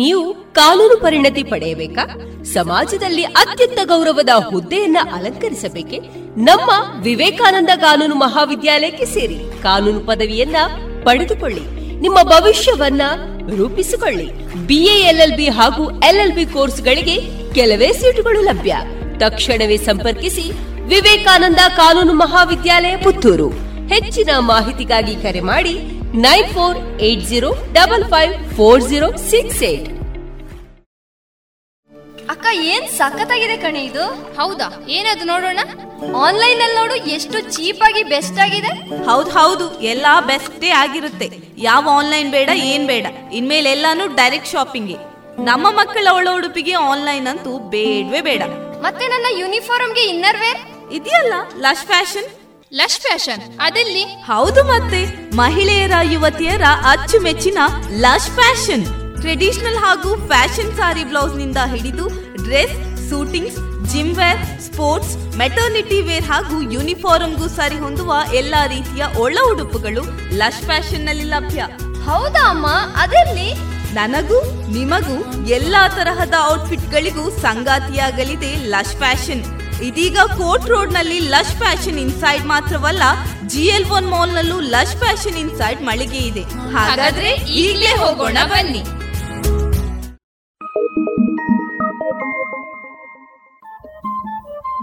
ನೀವು ಕಾನೂನು ಪರಿಣತಿ ಪಡೆಯಬೇಕಾ? ಸಮಾಜದಲ್ಲಿ ಅತ್ಯಂತ ಗೌರವದ ಹುದ್ದೆಯನ್ನ ಅಲಂಕರಿಸಬೇಕೆ? ನಮ್ಮ ವಿವೇಕಾನಂದ ಕಾನೂನು ಮಹಾವಿದ್ಯಾಲಯಕ್ಕೆ ಸೇರಿ ಕಾನೂನು ಪದವಿಯನ್ನ ಪಡೆದುಕೊಳ್ಳಿ, ನಿಮ್ಮ ಭವಿಷ್ಯವನ್ನ ರೂಪಿಸಿಕೊಳ್ಳಿ. ಬಿಎ ಎಲ್ಎಲ್ಬಿ ಹಾಗೂ ಎಲ್ಎಲ್ಬಿ ಕೋರ್ಸ್ಗಳಿಗೆ ಕೆಲವೇ ಸೀಟುಗಳು ಲಭ್ಯ. ತಕ್ಷಣವೇ ಸಂಪರ್ಕಿಸಿ ವಿವೇಕಾನಂದ ಕಾನೂನು ಮಹಾವಿದ್ಯಾಲಯ ಪುತ್ತೂರು. ಹೆಚ್ಚಿನ ಮಾಹಿತಿಗಾಗಿ ಕರೆ ಮಾಡಿ nine four eight zero double five four zero six eight. ಅಕ್ಕ, ಏನ್ ಸಖತ್ತಾಗಿದೆ ಕಣೆ ಇದು. ಹೌದಾ, ಏನದು ನೋಡೋಣ. ಆನ್ಲೈನ್ ಅಲ್ಲಿ ನೋಡು, ಎಷ್ಟು ಚೀಪ್ ಆಗಿ ಬೆಸ್ಟ್ ಆಗಿದೆ. ಹೌದು ಹೌದು, ಎಲ್ಲಾ ಬೆಸ್ಟ್ ಆಗಿರುತ್ತೆ. ಯಾವ ಆನ್ಲೈನ್ ಬೇಡ, ಏನ್ ಬೇಡ, ಇನ್ಮೇಲೆ ಎಲ್ಲಾನು ಡೈರೆಕ್ಟ್ ಶಾಪಿಂಗ್. ನಮ್ಮ ಮಕ್ಕಳ ಒಳ ಉಡುಪಿಗೆ ಆನ್ಲೈನ್ ಅಂತೂ ಬೇಡವೇ ಬೇಡ. ಮತ್ತೆ ನನ್ನ ಯೂನಿಫಾರ್ಮ್ಗೆ ಇನ್ನರ್ ವೇರ್ ಇದೆಯಲ್ಲ, ಲಶ್ ಫ್ಯಾಷನ್. ಲಶ್ ಫ್ಯಾಷನ್ ಅದೆಲ್ಲಿ? ಹೌದು, ಮತ್ತೆ ಮಹಿಳೆಯರ ಯುವತಿಯರ ಅಚ್ಚುಮೆಚ್ಚಿನ ಲಶ್ ಫ್ಯಾಷನ್. ಟ್ರೆಡಿಷನಲ್ ಹಾಗೂ ಫ್ಯಾಷನ್ ಸಾರಿ, ಬ್ಲೌಸ್ ನಿಂದ ಹಿಡಿದು dress, suitings, gym wear, sports, maternity wear ಹಾಗೂ ಯೂನಿಫಾರ್ಮ್ಗೂ ಸರಿ ಹೊಂದುವ ಎಲ್ಲಾ ರೀತಿಯ ಒಳ ಉಡುಪುಗಳು ಲಶ್ ಫ್ಯಾಷನ್ ನಲ್ಲಿ ಲಭ್ಯ. ಹೌದಾ ಅಮ್ಮ, ಅದೆಲ್ಲಿ? ನನಗೂ ನಿಮಗೂ ಎಲ್ಲಾ ತರಹದ ಔಟ್ಫಿಟ್ಗಳಿಗೂ ಸಂಗಾತಿಯಾಗಲಿದೆ ಲಶ್ ಫ್ಯಾಷನ್. ಇದೀಗ ಕೋರ್ಟ್ ರೋಡ್ ನಲ್ಲಿ ಲಶ್ ಫ್ಯಾಷನ್ ಇನ್ಸೈಡ್ ಮಾತ್ರವಲ್ಲ, ಜಿಎಲ್ ಒನ್ ಮಾಲ್ ನಲ್ಲೂ ಲಶ್ ಫ್ಯಾಷನ್ ಇನ್ಸೈಡ್ ಮಳಿಗೆ ಇದೆ. ಹಾಗಾದ್ರೆ ಈಗಲೇ ಹೋಗೋಣ ಬನ್ನಿ.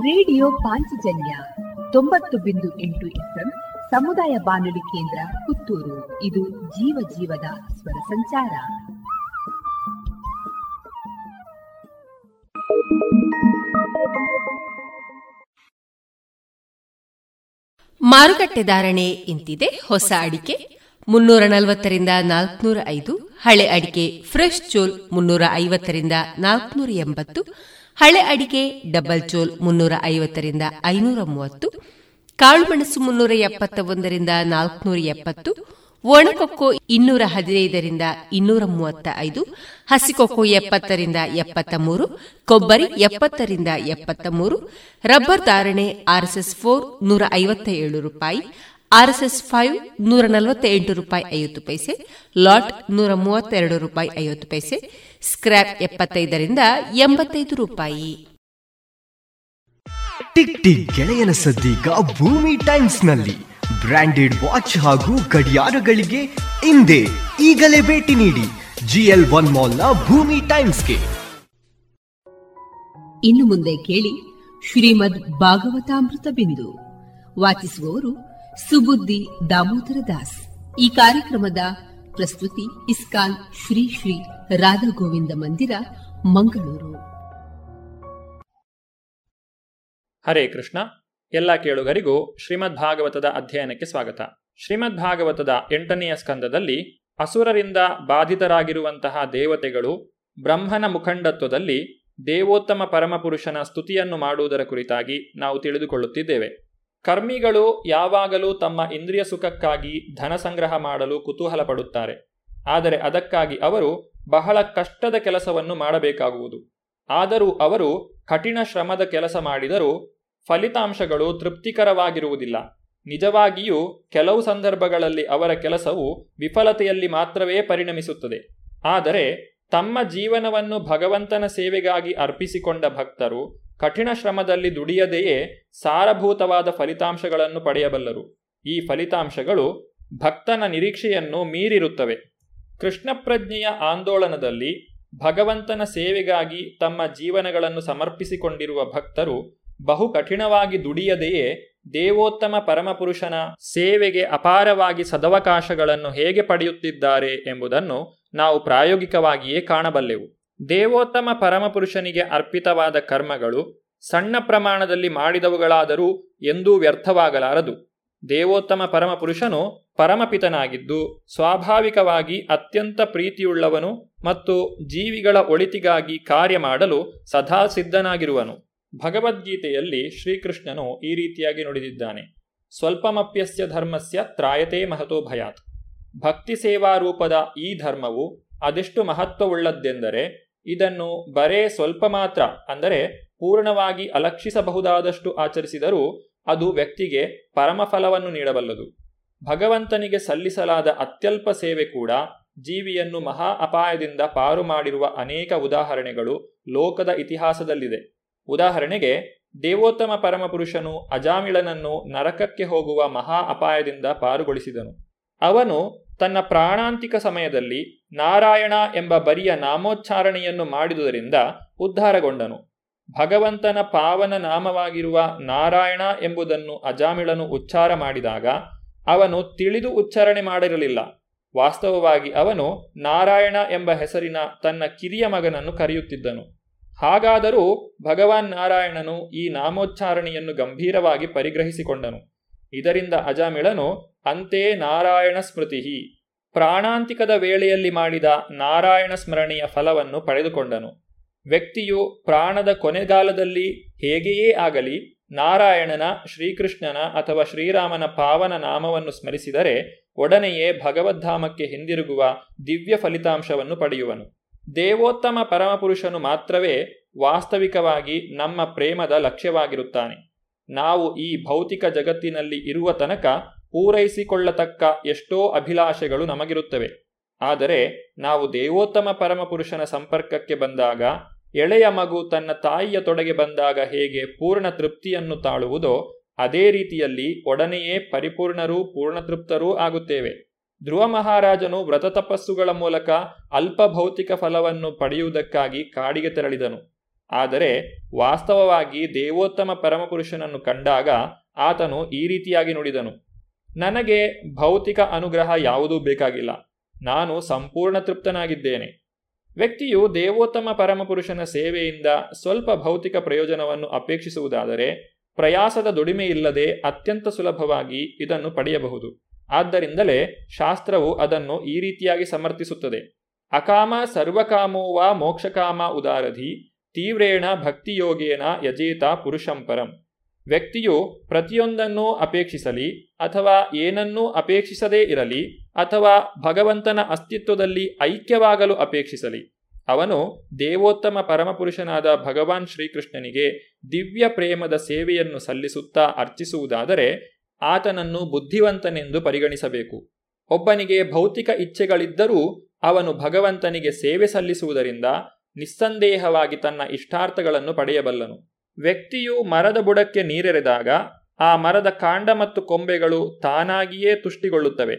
ರೇಡಿಯೋ ಪಾಂಚಜನ್ಯ ತೊಂಬತ್ತು ಬಿಂದು ಎಂಟು ಎಫ್ಎಂ ಸಮುದಾಯ ಬಾನುಲಿ ಕೇಂದ್ರ ಪುತ್ತೂರು. ಇದು ಜೀವ ಜೀವದ ಸ್ವರ ಸಂಚಾರ. ಮಾರುಕಟ್ಟೆ ಧಾರಣೆ ಇಂತಿದೆ. ಹೊಸ ಅಡಿಕೆ ಮುನ್ನೂರ ನಲವತ್ತರಿಂದ ನಾಲ್ಕುನೂರ ಐದು, ಹಳೆ ಅಡಿಕೆ ಫ್ರೆಶ್ ಚೋಲ್ ಮುನ್ನೂರ ಐವತ್ತರಿಂದ ನಾಲ್ಕುನೂರ ಎಂಬತ್ತು, ಹಳೆ ಅಡಿಕೆ ಡಬಲ್ ಚೋಲ್ ಮುನ್ನೂರ ಐವತ್ತರಿಂದ ಐನೂರ ಮೂವತ್ತು, ಕಾಳುಮೆಣಸು ಮುನ್ನೂರ ಎಪ್ಪತ್ತ ಒಂದರಿಂದ ನಾಲ್ಕುನೂರ ಎಪ್ಪತ್ತು, ಒಣಕೊಕ್ಕೋ ಇನ್ನೂರ ಹದಿನೈದರಿಂದ ಇನ್ನೂರ ಮೂವತ್ತ ಐದು, ಹಸಿಕೊಕ್ಕೋ ಎಪ್ಪತ್ತರಿಂದ ಎಪ್ಪತ್ತ ಮೂರು, ಕೊಬ್ಬರಿ ಎಪ್ಪತ್ತರಿಂದ ಎಪ್ಪತ್ತ ಮೂರು. ರಬ್ಬರ್ ಧಾರಣೆ ಆರ್ಎಸ್ಎಸ್ ಫೋರ್ ನೂರ ಐವತ್ತ ಏಳು ರೂಪಾಯಿ, ಆರ್ಎಸ್ಎಸ್ ಫೈವ್ ನೂರ ನಲವತ್ತ ಎಂಟು ರೂಪಾಯಿ ಐವತ್ತು ಪೈಸೆ, ಲಾಟ್ ನೂರ ಮೂವತ್ತೆರಡು ರೂಪಾಯಿ ಐವತ್ತು ಪೈಸೆ, ಸ್ಕ್ರಾಪ್ ಎಪ್ಪತ್ತೈದರಿಂದ ಎಂಬತ್ತೈದು ರೂಪಾಯಿ. ಟಿಕ್ ಟಿಕ್ ಗೆಳೆಯನ ಸದ್ದೀಗ ಭೂಮಿ ಟೈಮ್ಸ್ ನಲ್ಲಿ ಬ್ರಾಂಡೆಡ್ ವಾಚ್ ಹಾಗೂ ಗಡಿಯಾರಗಳಿಗೆ ಇಂದೇ ಈಗಲೇ ಭೇಟಿ ನೀಡಿ ಜಿಎಲ್ ಒನ್ ಮಾಲ್ನ ಭೂಮಿ ಟೈಮ್ಸ್ಗೆ. ಇನ್ನು ಮುಂದೆ ಕೇಳಿ ಶ್ರೀಮದ್ ಭಾಗವತಾಮೃತ ಬಿಂದು. ವಾಚಿಸುವವರು ಸುಬುದ್ದಿ ದಾಮೋದರ ದಾಸ್. ಈ ಕಾರ್ಯಕ್ರಮದ ಪ್ರಸ್ತುತಿ ಇಸ್ಕಾನ್ ಶ್ರೀ ಶ್ರೀ ರಾಧಾ ಗೋವಿಂದ ಮಂದಿರ, ಮಂಗಳೂರು. ಹರೇ ಕೃಷ್ಣ. ಎಲ್ಲ ಕೇಳುಗರಿಗೂ ಶ್ರೀಮದ್ ಭಾಗವತದ ಅಧ್ಯಯನಕ್ಕೆ ಸ್ವಾಗತ. ಶ್ರೀಮದ್ ಭಾಗವತದ ಎಂಟನೆಯ ಸ್ಕಂದದಲ್ಲಿ ಅಸುರರಿಂದ ಬಾಧಿತರಾಗಿರುವಂತಹ ದೇವತೆಗಳು ಬ್ರಹ್ಮನ ಮುಖಂಡತ್ವದಲ್ಲಿ ದೇವೋತ್ತಮ ಪರಮಪುರುಷನ ಸ್ತುತಿಯನ್ನು ಮಾಡುವುದರ ಕುರಿತಾಗಿ ನಾವು ತಿಳಿದುಕೊಳ್ಳುತ್ತಿದ್ದೇವೆ. ಕರ್ಮಿಗಳು ಯಾವಾಗಲೂ ತಮ್ಮ ಇಂದ್ರಿಯ ಸುಖಕ್ಕಾಗಿ ಧನ ಸಂಗ್ರಹ ಮಾಡಲು ಕುತೂಹಲ ಪಡುತ್ತಾರೆ. ಆದರೆ ಅದಕ್ಕಾಗಿ ಅವರು ಬಹಳ ಕಷ್ಟದ ಕೆಲಸವನ್ನು ಮಾಡಬೇಕಾಗುವುದು. ಆದರೂ ಅವರು ಕಠಿಣ ಶ್ರಮದ ಕೆಲಸ ಮಾಡಿದರೂ ಫಲಿತಾಂಶಗಳು ತೃಪ್ತಿಕರವಾಗಿರುವುದಿಲ್ಲ. ನಿಜವಾಗಿಯೂ ಕೆಲವು ಸಂದರ್ಭಗಳಲ್ಲಿ ಅವರ ಕೆಲಸವು ವಿಫಲತೆಯಲ್ಲಿ ಮಾತ್ರವೇ ಪರಿಣಮಿಸುತ್ತದೆ. ಆದರೆ ತಮ್ಮ ಜೀವನವನ್ನು ಭಗವಂತನ ಸೇವೆಗಾಗಿ ಅರ್ಪಿಸಿಕೊಂಡ ಭಕ್ತರು ಕಠಿಣ ಶ್ರಮದಲ್ಲಿ ದುಡಿಯದೆಯೇ ಸಾರಭೂತವಾದ ಫಲಿತಾಂಶಗಳನ್ನು ಪಡೆಯಬಲ್ಲರು. ಈ ಫಲಿತಾಂಶಗಳು ಭಕ್ತನ ನಿರೀಕ್ಷೆಯನ್ನು ಮೀರಿರುತ್ತವೆ. ಕೃಷ್ಣ ಪ್ರಜ್ಞೆಯ ಆಂದೋಲನದಲ್ಲಿ ಭಗವಂತನ ಸೇವೆಗಾಗಿ ತಮ್ಮ ಜೀವನಗಳನ್ನು ಸಮರ್ಪಿಸಿಕೊಂಡಿರುವ ಭಕ್ತರು ಬಹು ಕಠಿಣವಾಗಿ ದುಡಿಯದೆಯೇ ದೇವೋತ್ತಮ ಪರಮಪುರುಷನ ಸೇವೆಗೆ ಅಪಾರವಾಗಿ ಸದವಕಾಶಗಳನ್ನು ಹೇಗೆ ಪಡೆಯುತ್ತಿದ್ದಾರೆ ಎಂಬುದನ್ನು ನಾವು ಪ್ರಾಯೋಗಿಕವಾಗಿಯೇ ಕಾಣಬಲ್ಲೆವು. ದೇವೋತ್ತಮ ಪರಮಪುರುಷನಿಗೆ ಅರ್ಪಿತವಾದ ಕರ್ಮಗಳು ಸಣ್ಣ ಪ್ರಮಾಣದಲ್ಲಿ ಮಾಡಿದವುಗಳಾದರೂ ಎಂದೂ ವ್ಯರ್ಥವಾಗಲಾರದು. ದೇವೋತ್ತಮ ಪರಮಪುರುಷನು ಪರಮಪಿತನಾಗಿದ್ದು ಸ್ವಾಭಾವಿಕವಾಗಿ ಅತ್ಯಂತ ಪ್ರೀತಿಯುಳ್ಳವನು ಮತ್ತು ಜೀವಿಗಳ ಒಳಿತಿಗಾಗಿ ಕಾರ್ಯ ಮಾಡಲು ಸದಾ ಸಿದ್ಧನಾಗಿರುವನು. ಭಗವದ್ಗೀತೆಯಲ್ಲಿ ಶ್ರೀಕೃಷ್ಣನು ಈ ರೀತಿಯಾಗಿ ನುಡಿದಿದ್ದಾನೆ: ಸ್ವಲ್ಪಮಪ್ಯಸ್ಯ ಧರ್ಮಸ್ಯ ತ್ರಾಯತೇ ಮಹತೋ ಭಯಾತ್. ಭಕ್ತಿ ಸೇವಾ ರೂಪದ ಈ ಧರ್ಮವು ಅದೆಷ್ಟು ಮಹತ್ವವುಳ್ಳದ್ದೆಂದರೆ ಇದನ್ನು ಬರೇ ಸ್ವಲ್ಪ ಮಾತ್ರ, ಅಂದರೆ ಪೂರ್ಣವಾಗಿ ಅಲಕ್ಷಿಸಬಹುದಾದಷ್ಟು ಆಚರಿಸಿದರೂ ಅದು ವ್ಯಕ್ತಿಗೆ ಪರಮಫಲವನ್ನು ನೀಡಬಲ್ಲದು. ಭಗವಂತನಿಗೆ ಸಲ್ಲಿಸಲಾದ ಅತ್ಯಲ್ಪ ಸೇವೆ ಕೂಡ ಜೀವಿಯನ್ನು ಮಹಾ ಅಪಾಯದಿಂದ ಪಾರು ಮಾಡಿರುವ ಅನೇಕ ಉದಾಹರಣೆಗಳು ಲೋಕದ ಇತಿಹಾಸದಲ್ಲಿದೆ. ಉದಾಹರಣೆಗೆ, ದೇವೋತ್ತಮ ಪರಮಪುರುಷನು ಅಜಾಮಿಳನನ್ನು ನರಕಕ್ಕೆ ಹೋಗುವ ಮಹಾ ಅಪಾಯದಿಂದ ಪಾರುಗೊಳಿಸಿದನು. ಅವನು ತನ್ನ ಪ್ರಾಣಾಂತಿಕ ಸಮಯದಲ್ಲಿ ನಾರಾಯಣ ಎಂಬ ಬರಿಯ ನಾಮೋಚ್ಚಾರಣೆಯನ್ನು ಮಾಡಿದುದರಿಂದ ಉದ್ಧಾರಗೊಂಡನು. ಭಗವಂತನ ಪಾವನ ನಾಮವಾಗಿರುವ ನಾರಾಯಣ ಎಂಬುದನ್ನು ಅಜಾಮಿಳನು ಉಚ್ಚಾರ ಮಾಡಿದಾಗ ಅವನು ತಿಳಿದು ಉಚ್ಚಾರಣೆ ಮಾಡಿರಲಿಲ್ಲ. ವಾಸ್ತವವಾಗಿ ಅವನು ನಾರಾಯಣ ಎಂಬ ಹೆಸರಿನ ತನ್ನ ಕಿರಿಯ ಮಗನನ್ನು ಕರೆಯುತ್ತಿದ್ದನು. ಹಾಗಾದರೂ ಭಗವಾನ್ ನಾರಾಯಣನು ಈ ನಾಮೋಚ್ಚಾರಣೆಯನ್ನು ಗಂಭೀರವಾಗಿ ಪರಿಗ್ರಹಿಸಿಕೊಂಡನು. ಇದರಿಂದ ಅಜಾಮಿಳನು ಅಂತೇ ನಾರಾಯಣ ಸ್ಮೃತಿ, ಪ್ರಾಣಾಂತಿಕದ ವೇಳೆಯಲ್ಲಿ ಮಾಡಿದ ನಾರಾಯಣ ಸ್ಮರಣೆಯ ಫಲವನ್ನು ಪಡೆದುಕೊಂಡನು. ವ್ಯಕ್ತಿಯು ಪ್ರಾಣದ ಕೊನೆಗಾಲದಲ್ಲಿ ಹೇಗೆಯೇ ಆಗಲಿ ನಾರಾಯಣನ, ಶ್ರೀಕೃಷ್ಣನ ಅಥವಾ ಶ್ರೀರಾಮನ ಪಾವನ ನಾಮವನ್ನು ಸ್ಮರಿಸಿದರೆ ಒಡನೆಯೇ ಭಗವದ್ಧಾಮಕ್ಕೆ ಹಿಂದಿರುಗುವ ದಿವ್ಯ ಫಲಿತಾಂಶವನ್ನು ಪಡೆಯುವನು. ದೇವೋತ್ತಮ ಪರಮಪುರುಷನು ಮಾತ್ರವೇ ವಾಸ್ತವಿಕವಾಗಿ ನಮ್ಮ ಪ್ರೇಮದ ಲಕ್ಷ್ಯವಾಗಿರುತ್ತಾನೆ. ನಾವು ಈ ಭೌತಿಕ ಜಗತ್ತಿನಲ್ಲಿ ಇರುವ ತನಕ ಪೂರೈಸಿಕೊಳ್ಳತಕ್ಕ ಎಷ್ಟೋ ಅಭಿಲಾಷೆಗಳು ನಮಗಿರುತ್ತವೆ. ಆದರೆ ನಾವು ದೇವೋತ್ತಮ ಪರಮಪುರುಷನ ಸಂಪರ್ಕಕ್ಕೆ ಬಂದಾಗ, ಎಳೆಯ ಮಗು ತನ್ನ ತಾಯಿಯ ತೊಡೆಗೆ ಬಂದಾಗ ಹೇಗೆ ಪೂರ್ಣ ತೃಪ್ತಿಯನ್ನು ತಾಳುವುದೋ, ಅದೇ ರೀತಿಯಲ್ಲಿ ಒಡನೆಯೇ ಪರಿಪೂರ್ಣರೂ ಪೂರ್ಣತೃಪ್ತರೂ ಆಗುತ್ತೇವೆ. ಧ್ರುವ ಮಹಾರಾಜನು ವ್ರತ ತಪಸ್ಸುಗಳ ಮೂಲಕ ಅಲ್ಪ ಭೌತಿಕ ಫಲವನ್ನು ಪಡೆಯುವುದಕ್ಕಾಗಿ ಕಾಡಿಗೆ ತೆರಳಿದನು. ಆದರೆ ವಾಸ್ತವವಾಗಿ ದೇವೋತ್ತಮ ಪರಮಪುರುಷನನ್ನು ಕಂಡಾಗ ಆತನು ಈ ರೀತಿಯಾಗಿ ನುಡಿದನು: ನನಗೆ ಭೌತಿಕ ಅನುಗ್ರಹ ಯಾವುದೂ ಬೇಕಾಗಿಲ್ಲ, ನಾನು ಸಂಪೂರ್ಣ ತೃಪ್ತನಾಗಿದ್ದೇನೆ. ವ್ಯಕ್ತಿಯು ದೇವೋತ್ತಮ ಪರಮಪುರುಷನ ಸೇವೆಯಿಂದ ಸ್ವಲ್ಪ ಭೌತಿಕ ಪ್ರಯೋಜನವನ್ನು ಅಪೇಕ್ಷಿಸುವುದಾದರೆ ಪ್ರಯಾಸದ ದುಡಿಮೆ ಇಲ್ಲದೆ ಅತ್ಯಂತ ಸುಲಭವಾಗಿ ಇದನ್ನು ಪಡೆಯಬಹುದು. ಆದ್ದರಿಂದಲೇ ಶಾಸ್ತ್ರವು ಅದನ್ನು ಈ ರೀತಿಯಾಗಿ ಸಮರ್ಥಿಸುತ್ತದೆ: ಅಕಾಮ ಸರ್ವಕಾಮೋ ವಾ ಮೋಕ್ಷಕಾಮ ಉದಾರಧಿ ತೀವ್ರೇಣ ಭಕ್ತಿಯೋಗೇನ ಯಜೇತ ಪುರುಷಂ ಪರಂ. ವ್ಯಕ್ತಿಯು ಪ್ರತಿಯೊಂದನ್ನೂ ಅಪೇಕ್ಷಿಸಲಿ ಅಥವಾ ಏನನ್ನೂ ಅಪೇಕ್ಷಿಸದೇ ಇರಲಿ ಅಥವಾ ಭಗವಂತನ ಅಸ್ತಿತ್ವದಲ್ಲಿ ಐಕ್ಯವಾಗಲು ಅಪೇಕ್ಷಿಸಲಿ, ಅವನು ದೇವೋತ್ತಮ ಪರಮಪುರುಷನಾದ ಭಗವಾನ್ ಶ್ರೀಕೃಷ್ಣನಿಗೆ ದಿವ್ಯ ಪ್ರೇಮದ ಸೇವೆಯನ್ನು ಸಲ್ಲಿಸುತ್ತಾ ಅರ್ಚಿಸುವುದಾದರೆ ಆತನನ್ನು ಬುದ್ಧಿವಂತನೆಂದು ಪರಿಗಣಿಸಬೇಕು. ಒಬ್ಬನಿಗೆ ಭೌತಿಕ ಇಚ್ಛೆಗಳಿದ್ದರೂ ಅವನು ಭಗವಂತನಿಗೆ ಸೇವೆ ಸಲ್ಲಿಸುವುದರಿಂದ ನಿಸ್ಸಂದೇಹವಾಗಿ ತನ್ನ ಇಷ್ಟಾರ್ಥಗಳನ್ನು ಪಡೆಯಬಲ್ಲನು. ವ್ಯಕ್ತಿಯು ಮರದ ಬುಡಕ್ಕೆ ನೀರೆರೆದಾಗ ಆ ಮರದ ಕಾಂಡ ಮತ್ತು ಕೊಂಬೆಗಳು ತಾನಾಗಿಯೇ ತುಷ್ಟಿಗೊಳ್ಳುತ್ತವೆ.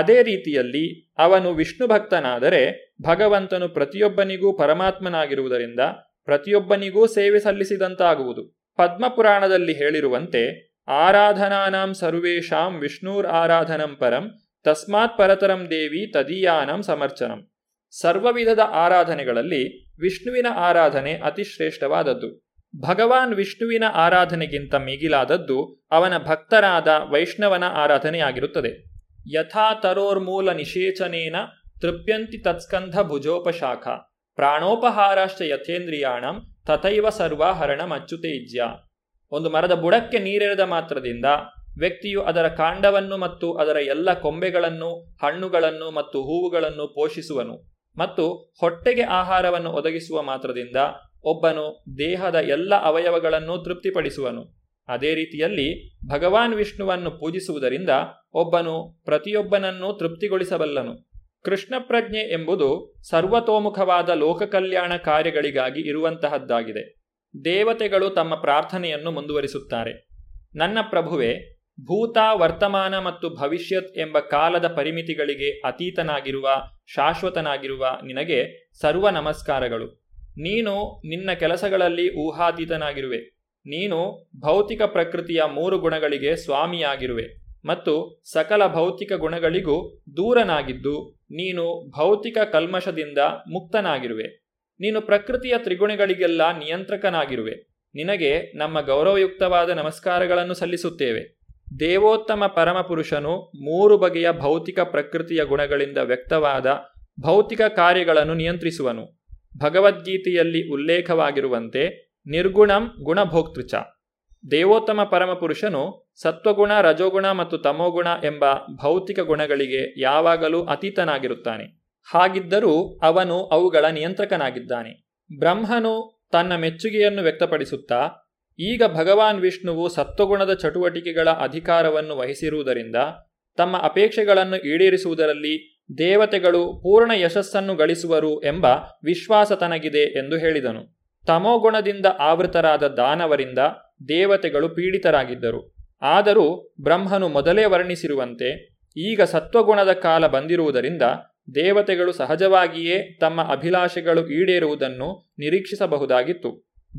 ಅದೇ ರೀತಿಯಲ್ಲಿ ಅವನು ವಿಷ್ಣು ಭಕ್ತನಾದರೆ ಭಗವಂತನು ಪ್ರತಿಯೊಬ್ಬನಿಗೂ ಪರಮಾತ್ಮನಾಗಿರುವುದರಿಂದ ಪ್ರತಿಯೊಬ್ಬನಿಗೂ ಸೇವೆ ಸಲ್ಲಿಸಿದಂತಾಗುವುದು. ಪದ್ಮಪುರಾಣದಲ್ಲಿ ಹೇಳಿರುವಂತೆ ಆರಾಧನಾನಾಂ ಸರ್ವೇಷಾಂ ವಿಷ್ಣುರ್ ಆರಾಧನಂ ಪರಂ ತಸ್ಮಾತ್ ಪರತರಂ ದೇವಿ ತದೀಯಾನಂ ಸಮರ್ಚನಂ. ಸರ್ವವಿಧದ ಆರಾಧನೆಗಳಲ್ಲಿ ವಿಷ್ಣುವಿನ ಆರಾಧನೆ ಅತಿ ಶ್ರೇಷ್ಠವಾದದ್ದು. ಭಗವಾನ್ ವಿಷ್ಣುವಿನ ಆರಾಧನೆಗಿಂತ ಮಿಗಿಲಾದದ್ದು ಅವನ ಭಕ್ತರಾದ ವೈಷ್ಣವನ ಆರಾಧನೆಯಾಗಿರುತ್ತದೆ. ಯಥಾ ತರೋರ್ಮೂಲ ನಿಷೇಚನೇನ ತೃಪ್ಯಂತಿ ತತ್ಸ್ಕಂಧ ಭುಜೋಪಶಾಖ ಪ್ರಾಣೋಪಹಾರಾಶ್ಚ ಯಥೇಂದ್ರಿಯಾಣಂ ತಥೈವ ಸರ್ವಾಹರಣಂ ಅಚ್ಯುತೇಜ್ಯ. ಒಂದು ಮರದ ಬುಡಕ್ಕೆ ನೀರೆರೆದ ಮಾತ್ರದಿಂದ ವ್ಯಕ್ತಿಯು ಅದರ ಕಾಂಡವನ್ನು ಮತ್ತು ಅದರ ಎಲ್ಲ ಕೊಂಬೆಗಳನ್ನು, ಹಣ್ಣುಗಳನ್ನು ಮತ್ತು ಹೂವುಗಳನ್ನು ಪೋಷಿಸುವನು ಮತ್ತು ಹೊಟ್ಟೆಗೆ ಆಹಾರವನ್ನು ಒದಗಿಸುವ ಮಾತ್ರದಿಂದ ಒಬ್ಬನು ದೇಹದ ಎಲ್ಲ ಅವಯವಗಳನ್ನು ತೃಪ್ತಿಪಡಿಸುವನು. ಅದೇ ರೀತಿಯಲ್ಲಿ ಭಗವಾನ್ ವಿಷ್ಣುವನ್ನು ಪೂಜಿಸುವುದರಿಂದ ಒಬ್ಬನು ಪ್ರತಿಯೊಬ್ಬನನ್ನು ತೃಪ್ತಿಗೊಳಿಸಬಲ್ಲನು. ಕೃಷ್ಣ ಪ್ರಜ್ಞೆ ಎಂಬುದು ಸರ್ವತೋಮುಖವಾದ ಲೋಕಕಲ್ಯಾಣ ಕಾರ್ಯಗಳಿಗಾಗಿ ಇರುವಂತಹದ್ದಾಗಿದೆ. ದೇವತೆಗಳು ತಮ್ಮ ಪ್ರಾರ್ಥನೆಯನ್ನು ಮುಂದುವರಿಸುತ್ತಾರೆ. ನನ್ನ ಪ್ರಭುವೆ, ಭೂತ, ವರ್ತಮಾನ ಮತ್ತು ಭವಿಷ್ಯತ್ ಎಂಬ ಕಾಲದ ಪರಿಮಿತಿಗಳಿಗೆ ಅತೀತನಾಗಿರುವ, ಶಾಶ್ವತನಾಗಿರುವ ನಿನಗೆ ಸರ್ವ ನಮಸ್ಕಾರಗಳು. ನೀನು ನಿನ್ನ ಕೆಲಸಗಳಲ್ಲಿ ಊಹಾತೀತನಾಗಿರುವೆ. ನೀನು ಭೌತಿಕ ಪ್ರಕೃತಿಯ ಮೂರು ಗುಣಗಳಿಗೆ ಸ್ವಾಮಿಯಾಗಿರುವೆ ಮತ್ತು ಸಕಲ ಭೌತಿಕ ಗುಣಗಳಿಗೂ ದೂರನಾಗಿದ್ದು ನೀನು ಭೌತಿಕ ಕಲ್ಮಶದಿಂದ ಮುಕ್ತನಾಗಿರುವೆ. ನೀನು ಪ್ರಕೃತಿಯ ತ್ರಿಗುಣಗಳಿಗೆಲ್ಲ ನಿಯಂತ್ರಕನಾಗಿರುವೆ. ನಿನಗೆ ನಮ್ಮ ಗೌರವಯುಕ್ತವಾದ ನಮಸ್ಕಾರಗಳನ್ನು ಸಲ್ಲಿಸುತ್ತೇವೆ. ದೇವೋತ್ತಮ ಪರಮಪುರುಷನು ಮೂರು ಬಗೆಯ ಭೌತಿಕ ಪ್ರಕೃತಿಯ ಗುಣಗಳಿಂದ ವ್ಯಕ್ತವಾದ ಭೌತಿಕ ಕಾರ್ಯಗಳನ್ನು ನಿಯಂತ್ರಿಸುವನು. ಭಗವದ್ಗೀತೆಯಲ್ಲಿ ಉಲ್ಲೇಖವಾಗಿರುವಂತೆ ನಿರ್ಗುಣಂ ಗುಣಭೋಕ್ತೃಚ. ದೇವೋತ್ತಮ ಪರಮಪುರುಷನು ಸತ್ವಗುಣ, ರಜೋಗುಣ ಮತ್ತು ತಮೋಗುಣ ಎಂಬ ಭೌತಿಕ ಗುಣಗಳಿಗೆ ಯಾವಾಗಲೂ ಅತೀತನಾಗಿರುತ್ತಾನೆ. ಹಾಗಿದ್ದರೂ ಅವನು ಅವುಗಳ ನಿಯಂತ್ರಕನಾಗಿದ್ದಾನೆ. ಬ್ರಹ್ಮನು ತನ್ನ ಮೆಚ್ಚುಗೆಯನ್ನು ವ್ಯಕ್ತಪಡಿಸುತ್ತಾ, ಈಗ ಭಗವಾನ್ ವಿಷ್ಣುವು ಸತ್ವಗುಣದ ಚಟುವಟಿಕೆಗಳ ಅಧಿಕಾರವನ್ನು ವಹಿಸಿರುವುದರಿಂದ ತಮ್ಮ ಅಪೇಕ್ಷೆಗಳನ್ನು ಈಡೇರಿಸುವುದರಲ್ಲಿ ದೇವತೆಗಳು ಪೂರ್ಣ ಯಶಸ್ಸನ್ನು ಗಳಿಸುವರು ಎಂಬ ವಿಶ್ವಾಸ ತನಗಿದೆ ಎಂದು ಹೇಳಿದನು. ತಮೋಗುಣದಿಂದ ಆವೃತರಾದ ದಾನವರಿಂದ ದೇವತೆಗಳು ಪೀಡಿತರಾಗಿದ್ದರು. ಆದರೂ ಬ್ರಹ್ಮನು ಮೊದಲೇ ವರ್ಣಿಸಿರುವಂತೆ ಈಗ ಸತ್ವಗುಣದ ಕಾಲ ಬಂದಿರುವುದರಿಂದ ದೇವತೆಗಳು ಸಹಜವಾಗಿಯೇ ತಮ್ಮ ಅಭಿಲಾಷೆಗಳು ಈಡೇರುವುದನ್ನು ನಿರೀಕ್ಷಿಸಬಹುದಾಗಿತ್ತು.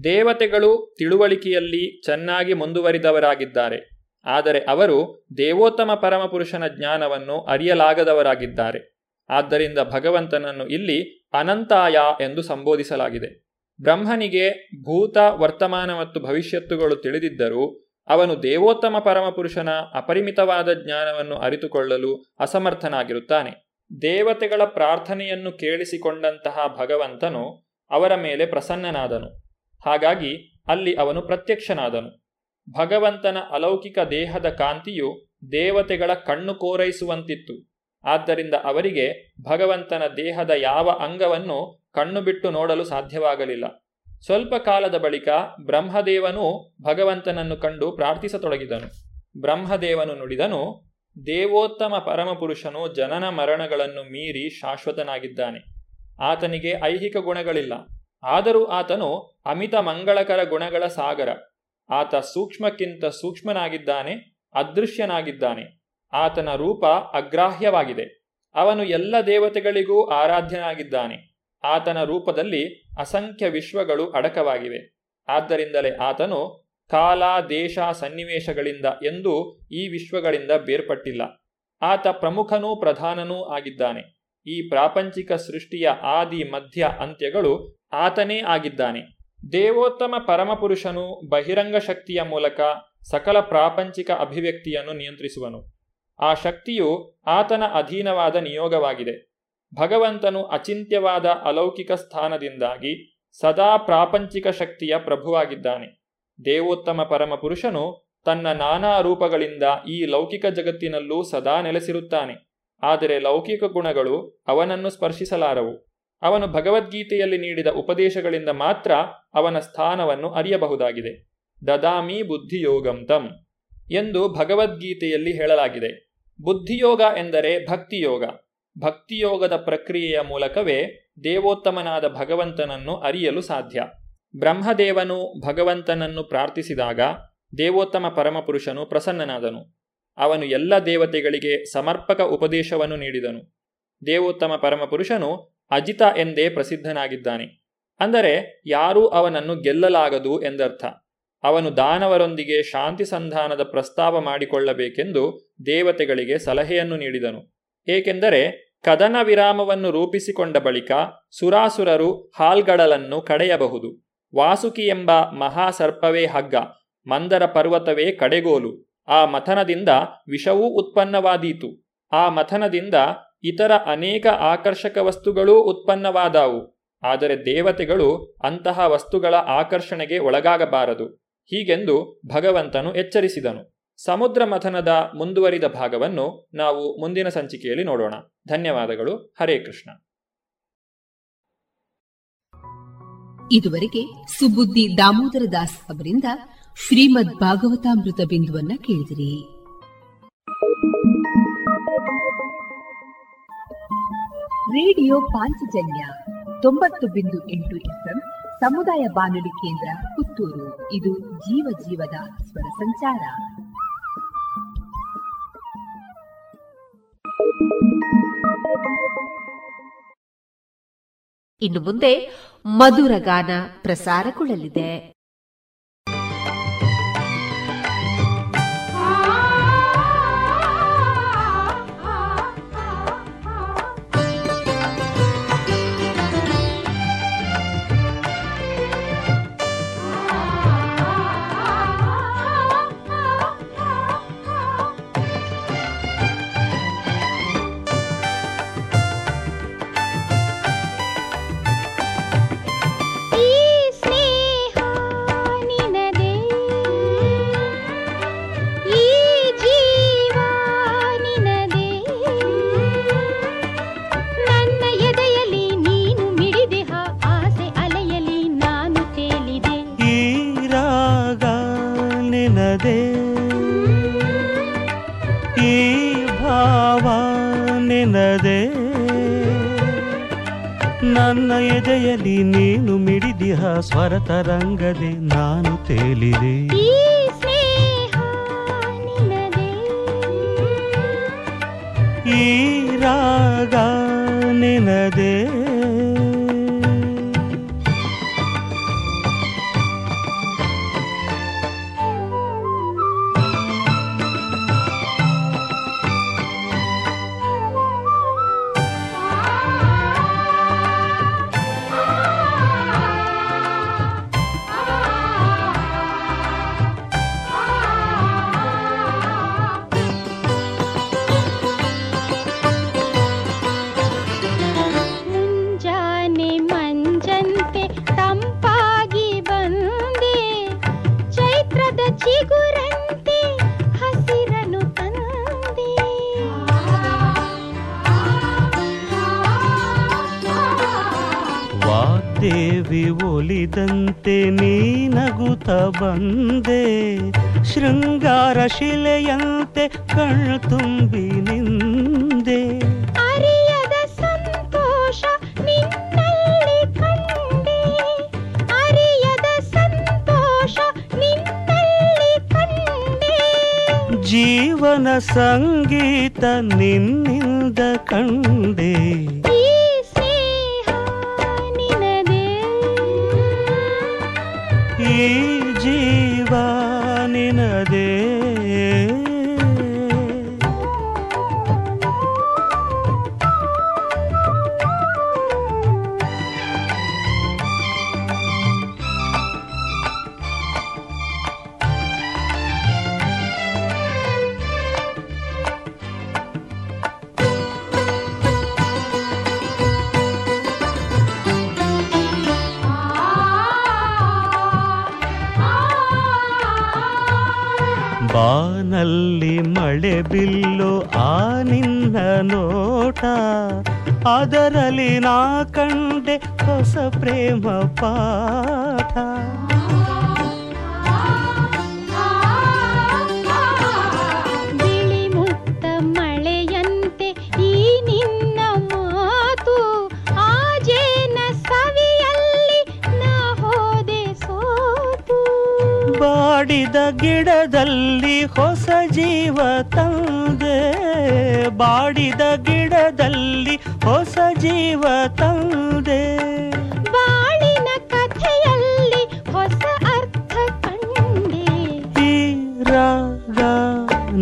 ದೇವತೆಗಳು ತಿಳುವಳಿಕೆಯಲ್ಲಿ ಚೆನ್ನಾಗಿ ಮುಂದುವರಿದವರಾಗಿದ್ದಾರೆ, ಆದರೆ ಅವರು ದೇವೋತ್ತಮ ಪರಮಪುರುಷನ ಜ್ಞಾನವನ್ನು ಅರಿಯಲಾಗದವರಾಗಿದ್ದಾರೆ. ಆದ್ದರಿಂದ ಭಗವಂತನನ್ನು ಇಲ್ಲಿ ಅನಂತಾಯ ಎಂದು ಸಂಬೋಧಿಸಲಾಗಿದೆ. ಬ್ರಹ್ಮನಿಗೆ ಭೂತ, ವರ್ತಮಾನ ಮತ್ತು ಭವಿಷ್ಯತ್ತುಗಳು ತಿಳಿದಿದ್ದರೂ ಅವನು ದೇವೋತ್ತಮ ಪರಮಪುರುಷನ ಅಪರಿಮಿತವಾದ ಜ್ಞಾನವನ್ನು ಅರಿತುಕೊಳ್ಳಲು ಅಸಮರ್ಥನಾಗಿರುತ್ತಾನೆ. ದೇವತೆಗಳ ಪ್ರಾರ್ಥನೆಯನ್ನು ಕೇಳಿಸಿಕೊಂಡಂತಹ ಭಗವಂತನು ಅವರ ಮೇಲೆ ಪ್ರಸನ್ನನಾದನು. ಹಾಗಾಗಿ ಅಲ್ಲಿ ಅವನು ಪ್ರತ್ಯಕ್ಷನಾದನು. ಭಗವಂತನ ಅಲೌಕಿಕ ದೇಹದ ಕಾಂತಿಯು ದೇವತೆಗಳ ಕಣ್ಣು ಕೋರೈಸುವಂತಿತ್ತು. ಆದ್ದರಿಂದ ಅವರಿಗೆ ಭಗವಂತನ ದೇಹದ ಯಾವ ಅಂಗವನ್ನು ಕಣ್ಣು ಬಿಟ್ಟು ನೋಡಲು ಸಾಧ್ಯವಾಗಲಿಲ್ಲ. ಸ್ವಲ್ಪ ಕಾಲದ ಬಳಿಕ ಬ್ರಹ್ಮದೇವನು ಭಗವಂತನನ್ನು ಕಂಡು ಪ್ರಾರ್ಥಿಸತೊಡಗಿದನು. ಬ್ರಹ್ಮದೇವನು ನುಡಿದನು, ದೇವೋತ್ತಮ ಪರಮಪುರುಷನು ಜನನ ಮರಣಗಳನ್ನು ಮೀರಿ ಶಾಶ್ವತನಾಗಿದ್ದಾನೆ. ಆತನಿಗೆ ಐಹಿಕ ಗುಣಗಳಿಲ್ಲ. ಆದರೂ ಆತನು ಅಮಿತ ಮಂಗಳಕರ ಗುಣಗಳ ಸಾಗರ. ಆತ ಸೂಕ್ಷ್ಮಕ್ಕಿಂತ ಸೂಕ್ಷ್ಮನಾಗಿದ್ದಾನೆ, ಅದೃಶ್ಯನಾಗಿದ್ದಾನೆ. ಆತನ ರೂಪ ಅಗ್ರಾಹ್ಯವಾಗಿದೆ. ಅವನು ಎಲ್ಲ ದೇವತೆಗಳಿಗೂ ಆರಾಧ್ಯನಾಗಿದ್ದಾನೆ. ಆತನ ರೂಪದಲ್ಲಿ ಅಸಂಖ್ಯ ವಿಶ್ವಗಳು ಅಡಕವಾಗಿವೆ. ಆದ್ದರಿಂದಲೇ ಆತನು ಕಾಲ, ದೇಶ, ಸನ್ನಿವೇಶಗಳಿಂದ ಎಂದೂ ಈ ವಿಶ್ವಗಳಿಂದ ಬೇರ್ಪಟ್ಟಿಲ್ಲ. ಆತ ಪ್ರಮುಖನೂ ಪ್ರಧಾನನೂ ಆಗಿದ್ದಾನೆ. ಈ ಪ್ರಾಪಂಚಿಕ ಸೃಷ್ಟಿಯ ಆದಿ, ಮಧ್ಯ, ಅಂತ್ಯಗಳು ಆತನೇ ಆಗಿದ್ದಾನೆ. ದೇವೋತ್ತಮ ಪರಮಪುರುಷನು ಬಹಿರಂಗ ಶಕ್ತಿಯ ಮೂಲಕ ಸಕಲ ಪ್ರಾಪಂಚಿಕ ಅಭಿವ್ಯಕ್ತಿಯನ್ನು ನಿಯಂತ್ರಿಸುವನು. ಆ ಶಕ್ತಿಯು ಆತನ ಅಧೀನವಾದ ನಿಯೋಗವಾಗಿದೆ. ಭಗವಂತನು ಅಚಿಂತ್ಯವಾದ ಅಲೌಕಿಕ ಸ್ಥಾನದಿಂದಾಗಿ ಸದಾ ಪ್ರಾಪಂಚಿಕ ಶಕ್ತಿಯ ಪ್ರಭುವಾಗಿದ್ದಾನೆ. ದೇವೋತ್ತಮ ಪರಮಪುರುಷನು ತನ್ನ ನಾನಾ ರೂಪಗಳಿಂದ ಈ ಲೌಕಿಕ ಜಗತ್ತಿನಲ್ಲೂ ಸದಾ ನೆಲೆಸಿರುತ್ತಾನೆ. ಆದರೆ ಲೌಕಿಕ ಗುಣಗಳು ಅವನನ್ನು ಸ್ಪರ್ಶಿಸಲಾರವು. ಅವನು ಭಗವದ್ಗೀತೆಯಲ್ಲಿ ನೀಡಿದ ಉಪದೇಶಗಳಿಂದ ಮಾತ್ರ ಅವನ ಸ್ಥಾನವನ್ನು ಅರಿಯಬಹುದಾಗಿದೆ. ದದಾಮಿ ಬುದ್ಧಿಯೋಗಂ ತಂ ಎಂದು ಭಗವದ್ಗೀತೆಯಲ್ಲಿ ಹೇಳಲಾಗಿದೆ. ಬುದ್ಧಿಯೋಗ ಎಂದರೆ ಭಕ್ತಿಯೋಗ. ಭಕ್ತಿಯೋಗದ ಪ್ರಕ್ರಿಯೆಯ ಮೂಲಕವೇ ದೇವೋತ್ತಮನಾದ ಭಗವಂತನನ್ನು ಅರಿಯಲು ಸಾಧ್ಯ. ಬ್ರಹ್ಮದೇವನು ಭಗವಂತನನ್ನು ಪ್ರಾರ್ಥಿಸಿದಾಗ ದೇವೋತ್ತಮ ಪರಮಪುರುಷನು ಪ್ರಸನ್ನನಾದನು. ಅವನು ಎಲ್ಲ ದೇವತೆಗಳಿಗೆ ಸಮರ್ಪಕ ಉಪದೇಶವನ್ನು ನೀಡಿದನು. ದೇವೋತ್ತಮ ಪರಮಪುರುಷನು ಅಜಿತ ಎಂದೇ ಪ್ರಸಿದ್ಧನಾಗಿದ್ದಾನೆ. ಅಂದರೆ ಯಾರೂ ಅವನನ್ನು ಗೆಲ್ಲಲಾಗದು ಎಂದರ್ಥ. ಅವನು ದಾನವರೊಂದಿಗೆ ಶಾಂತಿ ಸಂಧಾನದ ಪ್ರಸ್ತಾವ ಮಾಡಿಕೊಳ್ಳಬೇಕೆಂದು ದೇವತೆಗಳಿಗೆ ಸಲಹೆಯನ್ನು ನೀಡಿದನು. ಏಕೆಂದರೆ ಕದನ ವಿರಾಮವನ್ನು ರೂಪಿಸಿಕೊಂಡ ಬಳಿಕ ಸುರಾಸುರರು ಹಾಲ್ಗಡಲನ್ನು ಕಡೆಯಬಹುದು. ವಾಸುಕಿ ಎಂಬ ಮಹಾಸರ್ಪವೇ ಹಗ್ಗ, ಮಂದರ ಪರ್ವತವೇ ಕಡೆಗೋಲು. ಆ ಮಥನದಿಂದ ವಿಷವೂ ಉತ್ಪನ್ನವಾದೀತು. ಆ ಮಥನದಿಂದ ಇತರ ಅನೇಕ ಆಕರ್ಷಕ ವಸ್ತುಗಳೂ ಉತ್ಪನ್ನವಾದವು. ಆದರೆ ದೇವತೆಗಳು ಅಂತಹ ವಸ್ತುಗಳ ಆಕರ್ಷಣೆಗೆ ಒಳಗಾಗಬಾರದು. ಹೀಗೆಂದು ಭಗವಂತನು ಎಚ್ಚರಿಸಿದನು. ಸಮುದ್ರ ಮಥನದ ಮುಂದುವರಿದ ಭಾಗವನ್ನು ನಾವು ಮುಂದಿನ ಸಂಚಿಕೆಯಲ್ಲಿ ನೋಡೋಣ. ಧನ್ಯವಾದಗಳು. ಹರೇ ಕೃಷ್ಣ. ಇದುವರೆಗೆ ಸುಬುದ್ಧಿ ದಾಮೋದರ ದಾಸ್ ಅವರಿಂದ ಶ್ರೀಮದ್ ಭಾಗವತಾಮೃತ ಬಿಂದುವನ್ನ ಕೇಳಿದಿರಿ. ರೇಡಿಯೋ ಪಾಂಚಜನ್ಯ ತೊಂಬತ್ತು ಬಿಂದು ಎಂಟು ಎಫ್ಎಂ ಸಮುದಾಯ ಬಾನುಲಿ ಕೇಂದ್ರ ಪುತ್ತೂರು. ಇದು ಜೀವ ಜೀವದ ಸ್ವರ ಸಂಚಾರ. ಇನ್ನು ಮುಂದೆ ಮಧುರಗಾನ ಪ್ರಸಾರಗೊಳ್ಳಲಿದೆ. ನನ್ನ ಎದೆಯಲ್ಲಿ ನೀನು ಮಿಡಿದಿಹ ಸ್ವರ ತರಂಗದೆ ನಾನು ತೇಲಿದೆ. ಈ ರಾಗ ನಿನದೇ. ಒಲಿದಂತೆ ನೀನಗುತ ಬಂದೆ, ಶೃಂಗಾರ ಶಿಲೆಯಂತೆ ಕಣ್ಣು ತುಂಬಿ ನಿಂದೆ. ಅರಿಯದ ಸಂತೋಷ ನಿನ್ನಲ್ಲಿ ಕಂಡೆ, ಅರಿಯದ ಸಂತೋಷ ನಿನ್ನಲ್ಲಿ ಕಂಡೆ. ಜೀವನ ಸಂಗೀತ ನಿನ್ನಿಂದ ಕಂಡೆ. ಈ ಜೀವ ನಿನದೇ. ಬಾನಲ್ಲಿ ಮಳೆ ಬಿಲ್ಲು ಆ ನಿನ್ನ ನೋಟ, ಅದರಲ್ಲಿ ನಾ ಕಂಡೆ ಹೊಸ ಪ್ರೇಮ ಪಾಠ. ಬಿಳಿ ಮುತ್ತ ಮಳೆಯಂತೆ ಈ ನಿನ್ನ ಮಾತು, ಆ ಜೇನ ಸವಿಯಲ್ಲಿ ನಾ ಹೋದೆ ಸೋತು. ಬಾಡಿದ ಗಿಡದಲ್ಲಿ ಹೊಸ ಜೀವ ತಂದೆ, ಬಾಡಿದ ಗಿಡದಲ್ಲಿ ಹೊಸ ಜೀವ ತಂದೆ. ಬಾಳಿನ ಕಥೆಯಲ್ಲಿ ಹೊಸ ಅರ್ಥ ಕಂಡೆ. ಈ ರಾಗ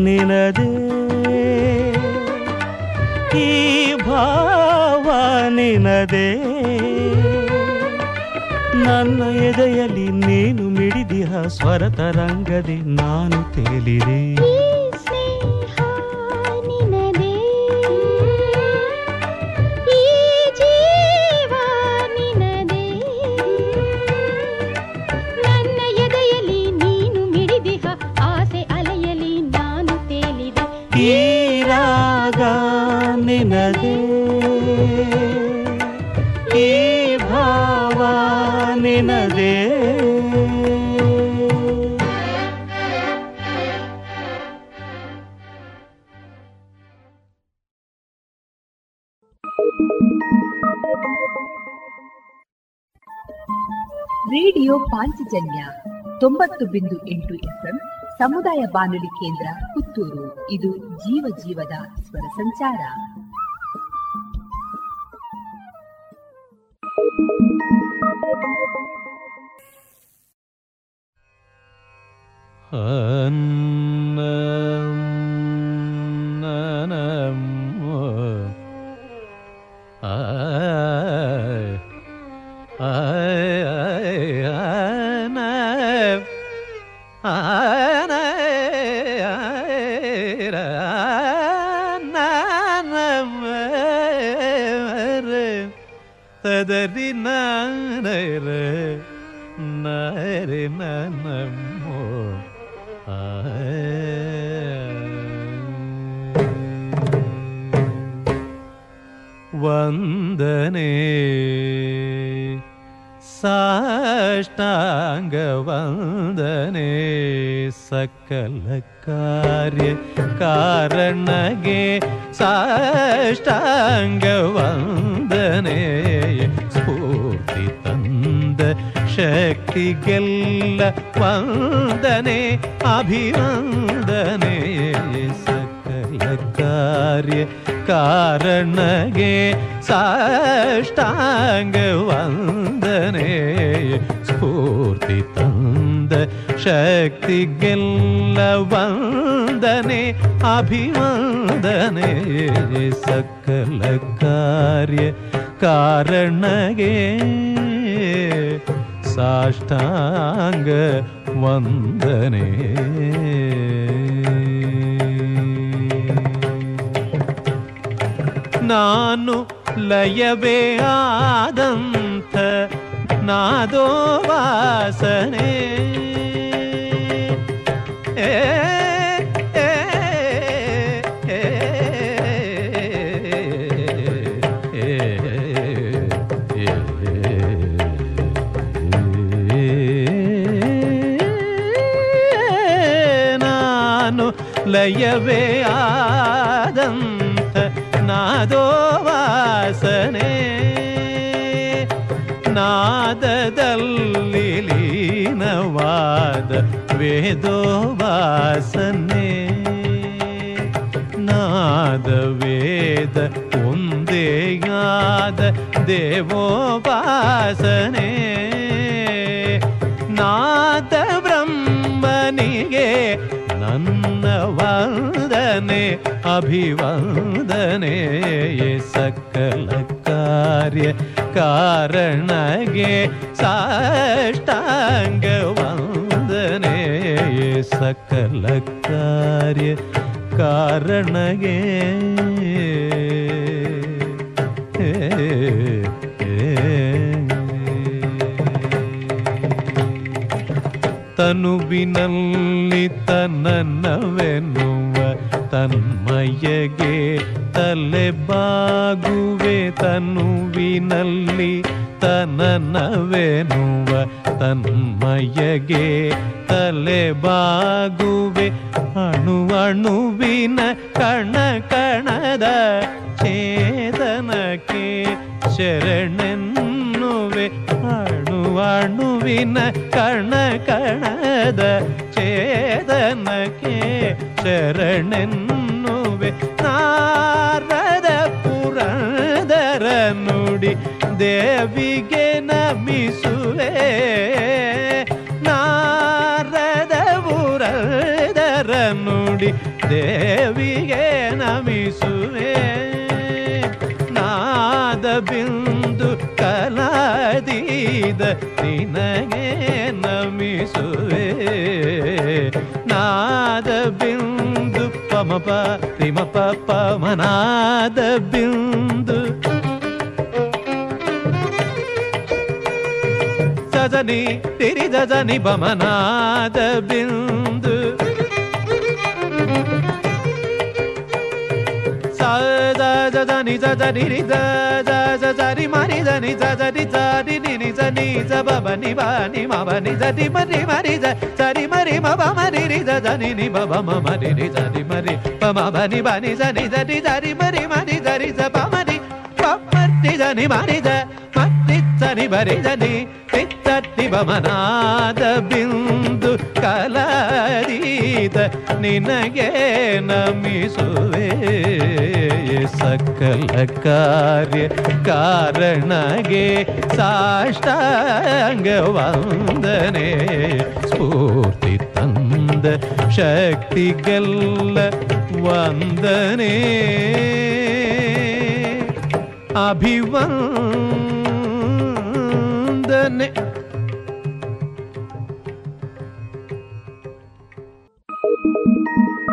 ನಿನದೇ, ಈ ಭಾವ ನಿನದೇ. ನನ್ನ ಎದೆಯಲ್ಲಿ ನೀನು ಮಿಡಿದಿಹ ಸ್ವರ ತರಂಗದೆ ನಾನು ತೇಲಿದೆ. ನನ್ನ ಎದೆಯಲ್ಲಿ ನೀನು ಮಗ ನಿನದೇ ಈ ಭಾವ ನಿನದೇ. ರೇಡಿಯೋ ಪಾಂಚಜನ್ಯ ತೊಂಬತ್ತು ಬಿಂದು ಎಂಟು ಎಫ್ಎಂ ಸಮುದಾಯ ಬಾನುಲಿ ಕೇಂದ್ರ ಪುತ್ತೂರು. ಇದು ಜೀವ ಜೀವದ ಸ್ವರ ಸಂಚಾರ. ವಂದನೆ ಸಾಷ್ಟಾಂಗ ವಂದನೆ ಸಕಲ ಕಾರ್ಯ ಕಾರಣಗೆ ಸಾಷ್ಟಾಂಗ ವಂದನೆ ಸ್ಫೂರ್ತಿ ತಂದ ಶಕ್ತಿಗೆಲ್ಲ ವಂದನೆ ಅಭಿವಂದನೆ ಸಕಲ ಕಾರ್ಯ ಕಾರಣಗೆ ಸಾಷ್ಟಾಂಗ ವಂದನೆ ಸ್ಫೂರ್ತಿ ತಂದ ಶಕ್ತಿಗೆಲ್ಲ ವಂದನೆ ಅಭಿವಂದನೆ ಸಕಲ ಕಾರ್ಯ ಕಾರಣಗೆ ಸಾಷ್ಟಾಂಗ ವಂದನೆ. ನಾನು ಲಯವೇ ಆದಂಥ ನಾದೋ ವಾಸನೆ ಏ ನಾನು ಲಯವೇ ಆದಂಥ ನಾದೋ ವಾಸನೆ ನಾದದಲ್ಲಿ ಲೀನವಾದ ವೇದೋ ವಾಸನೆ ನಾದ ವೇದ ಒಂದೇ ಯಾದ ದೇವೋ ವಾಸನೆ ನಾದ ಬ್ರಹ್ಮನಿಗೆ ನನ್ನ ವಂದನೆ ಅಭಿವಂದನೆ ಸಕಲ ಕಾರ್ಯ ಕಾರಣಗೆ ಸಾಷ್ಟಾಂಗ ವಂದನೆ ಸಕಲ ಕಾರ್ಯ ಕಾರಣಗೆ ತನುವಿನಲ್ಲಿ ತನನವೆನ್ನುವ ತನ್ಮಯಗೆ ತಲೆ ಬಾಗುವೆ ತನುವಿನಲ್ಲಿ ತನನವೆನ್ನುವ ತನ್ಮಯಗೆ ತಲೆ ಬಾಗುವೆ ಅಣುವಣುವಿನ ಕಣ ಕಣದ ಚೇತನಕ್ಕೆ ಶರಣೆನ್ನುವೆ ಅಣುವಣುವಿನ ಕಣ ಕಣದ ಚೇತನಕ್ಕೆ ಶರಣೆನ್ನುವೆ ನಾರದ ಪುರಂದರ ನುಡಿ ದೇವಿಗೆ ನಮಿಸುವೆ ನಾರದ ಪುರಂದರ ನುಡಿ ದೇವಿಗೆ ನಮಿಸುವೆ ನಾದ ಬಿಂದು ಕಲಾದೀದ ನಿನಗೆ ನಮಿಸುವೆ ನಾದ ಬಿಂದು ಪಮಪ ತಿಮಪ ಪಮನಾದ ಬಿಂದು ಸಜನಿ ತಿರಿ ಜನಿ ಪಮನಾದ ಬಿಂದು దని దని దని మని దని దని దని నిని దని జబని బని మని దని మరి మరి జరి మరి మబ మరి రి దని ని బబ మరి రి దని మరి పమ బని బని దని దని జరి మరి మని జరి జబ మరి పమని దని మరి జ మని దని బరి దని తిత్తటి బమనాద బిందు ಕಲಾದೀತ ನಿನಗೆ ನಮಿಸುವೆ ಸಕಲ ಕಾರ್ಯ ಕಾರಣಗೆ ಸಾಷ್ಟಾಂಗ ವಂದನೆ ಸ್ಫೂರ್ತಿ ತಂದ ಶಕ್ತಿಗಲ್ಲ ವಂದನೆ ಅಭಿವಂದನೆ.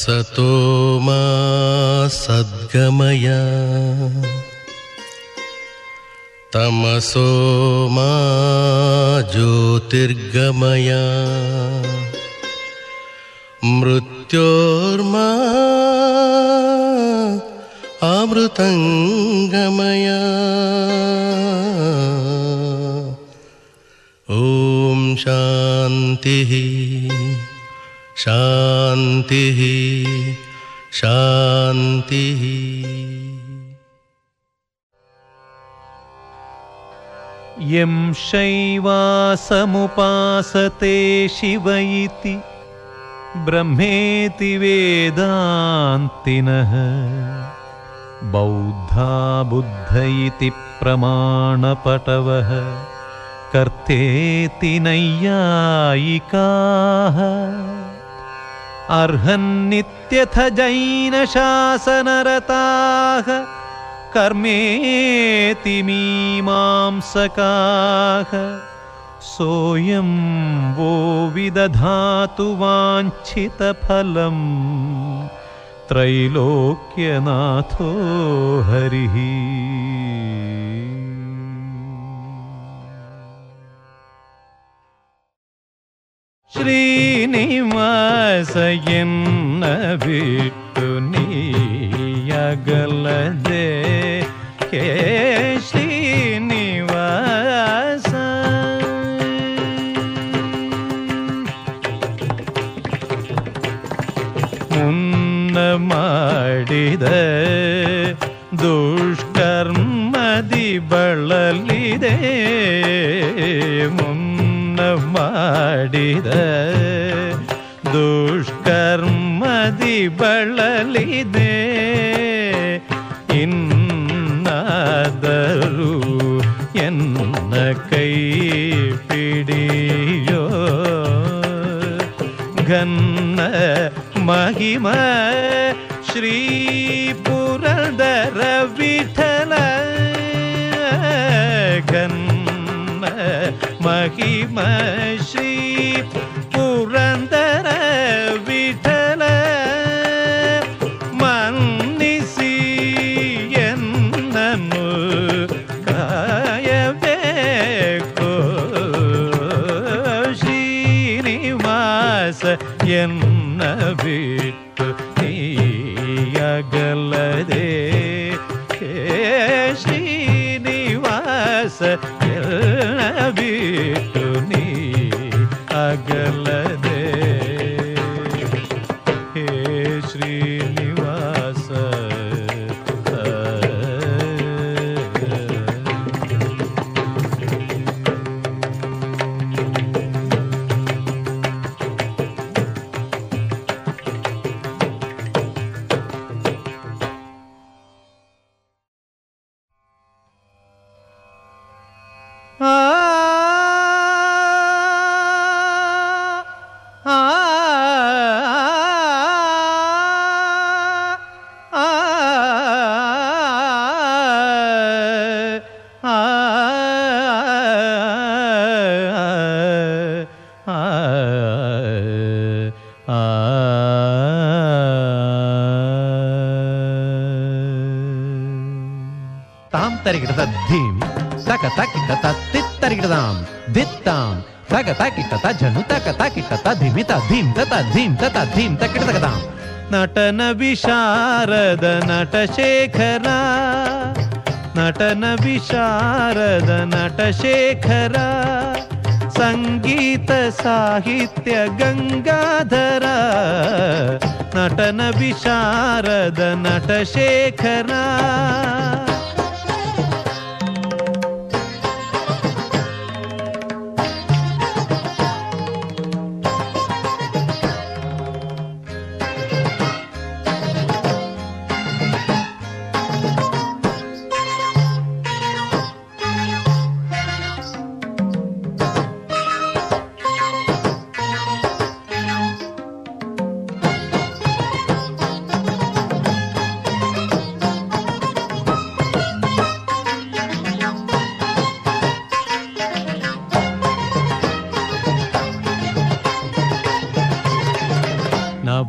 ಸತೋ ಮಾ ಸದ್ಗಮಯ ತಮಸೋ ಮಾ ಜ್ಯೋತಿರ್ಗಮಯ ಮೃತ್ಯೋರ್ಮಾ ಅಮೃತಂಗಮಯ. ಓಂ ಶಾಂತಿ ಶಾಂತಿ ಶಾಂತಿ. ಯಂ ಶೈವಾ ಸಮುಪಾಸತೆ ಶಿವೈತಿ ಬ್ರಹ್ಮೇತಿ ವೇದಾಂತಿನಃ ಬೌದ್ಧಾ ಬುದ್ಧೈತಿ ಪ್ರಮಾಣಪಟವಃ ಕರ್ತೇತಿ ನೈಯಾಯಿಕಾಃ. ಅರ್ಹನ್ನಿತ್ಯಥ ಜೈನಶಾಸನರತಾಃ ಕರ್ಮೇತಿ ಮೀಮಾಂಸಕಾಃ. ಸೋಯಂ ವೋ ವಿದಧಾತು ವಾಂಛಿತಫಲಂ ತ್ರೈಲೋಕ್ಯನಾಥೋ ಹರಿಃ. ಶ್ರೀನಿವಾಸಯನ್ನ ಬಿಟ್ಟು ನೀಯಗಲದೆ ಕೇ ಶ್ರೀನಿವಾಸ. ಮುನ್ನ ಮಾಡಿದ ದುಷ್ಕರ್ಮದಿ ಬಳಲಿದೆ, ಮುನ್ನ ಮಾಡಿದ ದುಷ್ಕರ್ಮದಿ ಬಳಲಿದೆ. ಇನ್ನಾದರೂ ಎನ್ನ ಕೈ ಪಿಡಿಯೋ ಘನ್ನ ಮಹಿಮ ಶ್ರೀ ಪುರಂದರ ವಿಠಲ. ಘನ್ನ ಮಹಿಮ ಶ್ರೀ ಪುರಂದರ ವಿಠಲ. ಮನ್ನಿಸಿ ಎನ್ನನು ಕಾಯಬೇಕು ಶ್ರೀನಿವಾಸ ಎನ್ನ ಬಿಟ್ಟು ನೀಯಗಲದೆ ಶ್ರೀನಿವಾಸ ಎನ್ನ ಬಿಟ್ಟು ನೀಯಗಲದೆ. ಹೇ ಶ್ರೀನಿವಾಸ ನಟನ ವಿಶಾರದ ನಟ ಶೇಖರ, ನಟನ ವಿಶಾರದ ನಟ ಶೇಖರ, ಸಂಗೀತ ಸಾಹಿತ್ಯ ಗಂಗಾಧರ. ನಟನ ವಿಶಾರದ ನಟ ಶೇಖರ.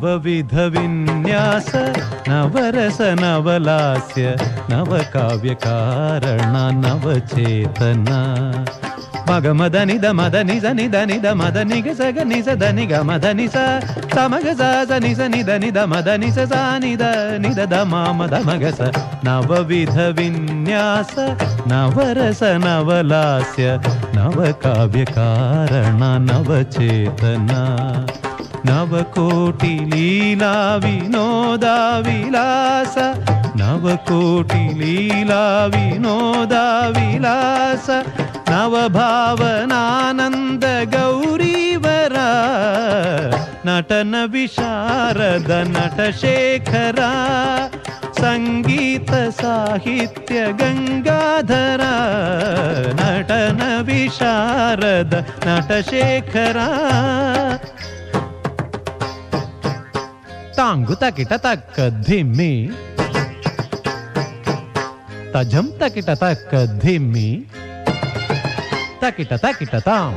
ನವವಿಧ ವಿನ್ಯಾಸ ನವರಸ ನವಲಾಸ್ಯ ನವಕಾವ್ಯಕಾರಣ ನವಚೇತನ ಮಗಮದ ನಿಧ ಮದ ನಿಜ ನಿಧ ನಿಧ ಮದ ನಿಗ ಸಗ ನಿಸ ದ ನಿಗ ಮದ ನಿಸ ತಮಗ ಸ ನಿಸ ನಿಧ ನಿಧ ಮದ ನಿಸ ಸ ನಿಧ ನಿಧ ದ ಮಾಮದ ಮಗಸ ನವವಿಧ ವಿನ್ಯಾಸ ನವರಸ ನವಲಾಸ್ಯ ನವಕಾವ್ಯಕಾರಣ ನವಚೇತನ ನವಕೋಟಿ ಲೀಲಾ ವಿನೋದ ವಿಲಾಸ ನವಕೋಟಿ ಲೀಲಾ ವಿನೋದ ವಿಲಾಸ ನವಭಾವನಾನಂದ ಗೌರೀವರ ನಟನ ವಿಶಾರದ ನಟಶೇಖರ ಸಂಗೀತ ಸಾಹಿತ್ಯ ಗಂಗಾಧರ ನಟನ ವಿಶಾರದ ನಟಶೇಖರ ತಾಂಗು ತಕಿಟ ತಕ್ಕ ಧಿಮ್ಮಿ ತಜಂ ತಕಿಟ ತಕ್ಕ ಧಿಮ್ಮಿ ತಕಿಟ ತಕಿಟ ತಾಂ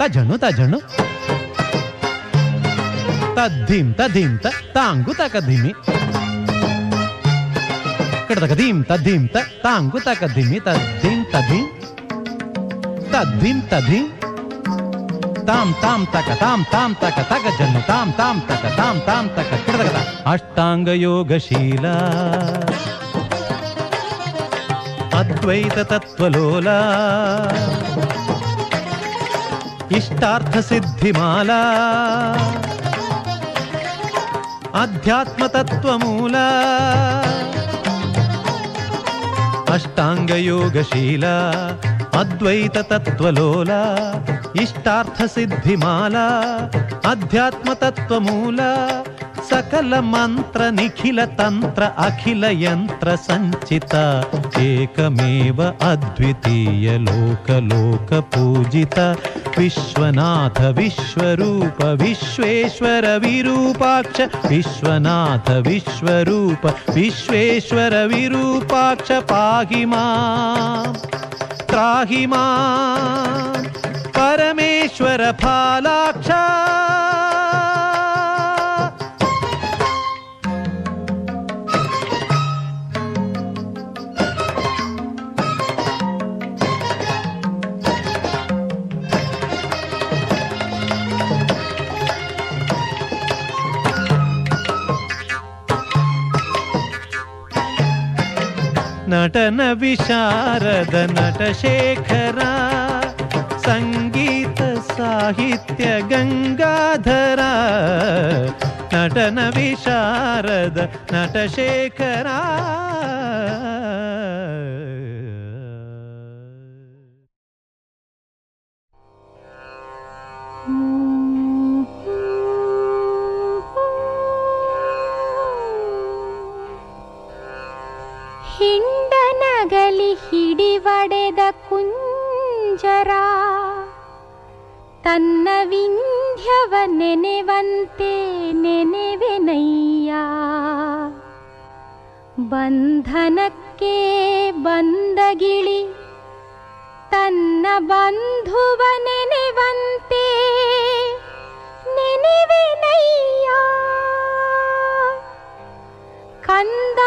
ತಜಣು ತಜಣು ತದ್ಧಿಂ ತಧಿಂ ತಾಂಗು ತಕ ಧಿಮಿ ಕಿಟತಕ ಧೀಂ ತದ್ಧಿಂ ತಾಂಗು ತಕ ಧಿಮಿ ತದ್ಧಿಂ ತಧಿಂ ತದ್ಧಿಂ ತಧಿಂ ತಾಂ ತಾಂ ತಕ ತಾಂ ತಾಂ ತಕ ತಕ ಜನ್ನು ತಾಂ ತಾಂ ತಕ ತಾಂ ತಾಂ ತಕ ಕಿಟತಕ ಅಷ್ಟಾಂಗ ಯೋಗಶೀಲ ಅದ್ವೈತ ತತ್ವಲೋಲ ಇಷ್ಟಾರ್ಥ ಸಿದ್ಧಿಮಾಲಾ ಆಧ್ಯಾತ್ಮ ತತ್ವಮೂಲ ಅಷ್ಟಾಂಗ ಯೋಗಶೀಲ ಅದ್ವೈತ ತತ್ವಲೋಲ ಇಷ್ಟಾರ್ಥ ಸಿದ್ಧಿಮಾಲಾ ಆಧ್ಯಾತ್ಮ ತತ್ವಮೂಲ ಸಕಲ ಮಂತ್ರ ನಿಖಿಲ ತಂತ್ರ ಅಖಿಲ ಯಂತ್ರ ಸಂಚಿತ ಏಕಮೇವ ಅದ್ವಿತೀಯ ಲೋಕ ಲೋಕ ಪೂಜಿತ ವಿಶ್ವನಾಥ ವಿಶ್ವರೂಪ ವಿಶ್ವೇಶ್ವರ ವಿರೂಪಾಕ್ಷ ವಿಶ್ವನಾಥ ವಿಶ್ವರೂಪ ವಿಶ್ವೇಶ್ವರ ವಿರೂಪಾಕ್ಷ ಪಾಹಿ ಮಾಂ ತ್ರಾಹಿ ಮಾಂ ಪರಮೇಶ್ವರ ಫಾಲಾಕ್ಷ ನಟನ ವಿಶಾರದ ನಟಶೇಖರ ಸಂಗೀತ ಸಾಹಿತ್ಯ ಗಂಗಾಧರ ನಟನ ವಿಶಾರದ ನಟಶೇಖರ ಹಿಂಡನಗಲಿ ಹಿಡಿವಡೆದ ಕುಂಜರ ತನ್ನ ವಿಂಧ್ಯವ ನೆನೆವಂತೆ ನೆನೆವೆನಯ್ಯ ಬಂಧನಕ್ಕೆ ಬಂದಗಿಳಿ ತನ್ನ ಬಂಧುವ ನೆನೆವಂತೆ ನೆನೆವೆನಯ್ಯ ಕಂದ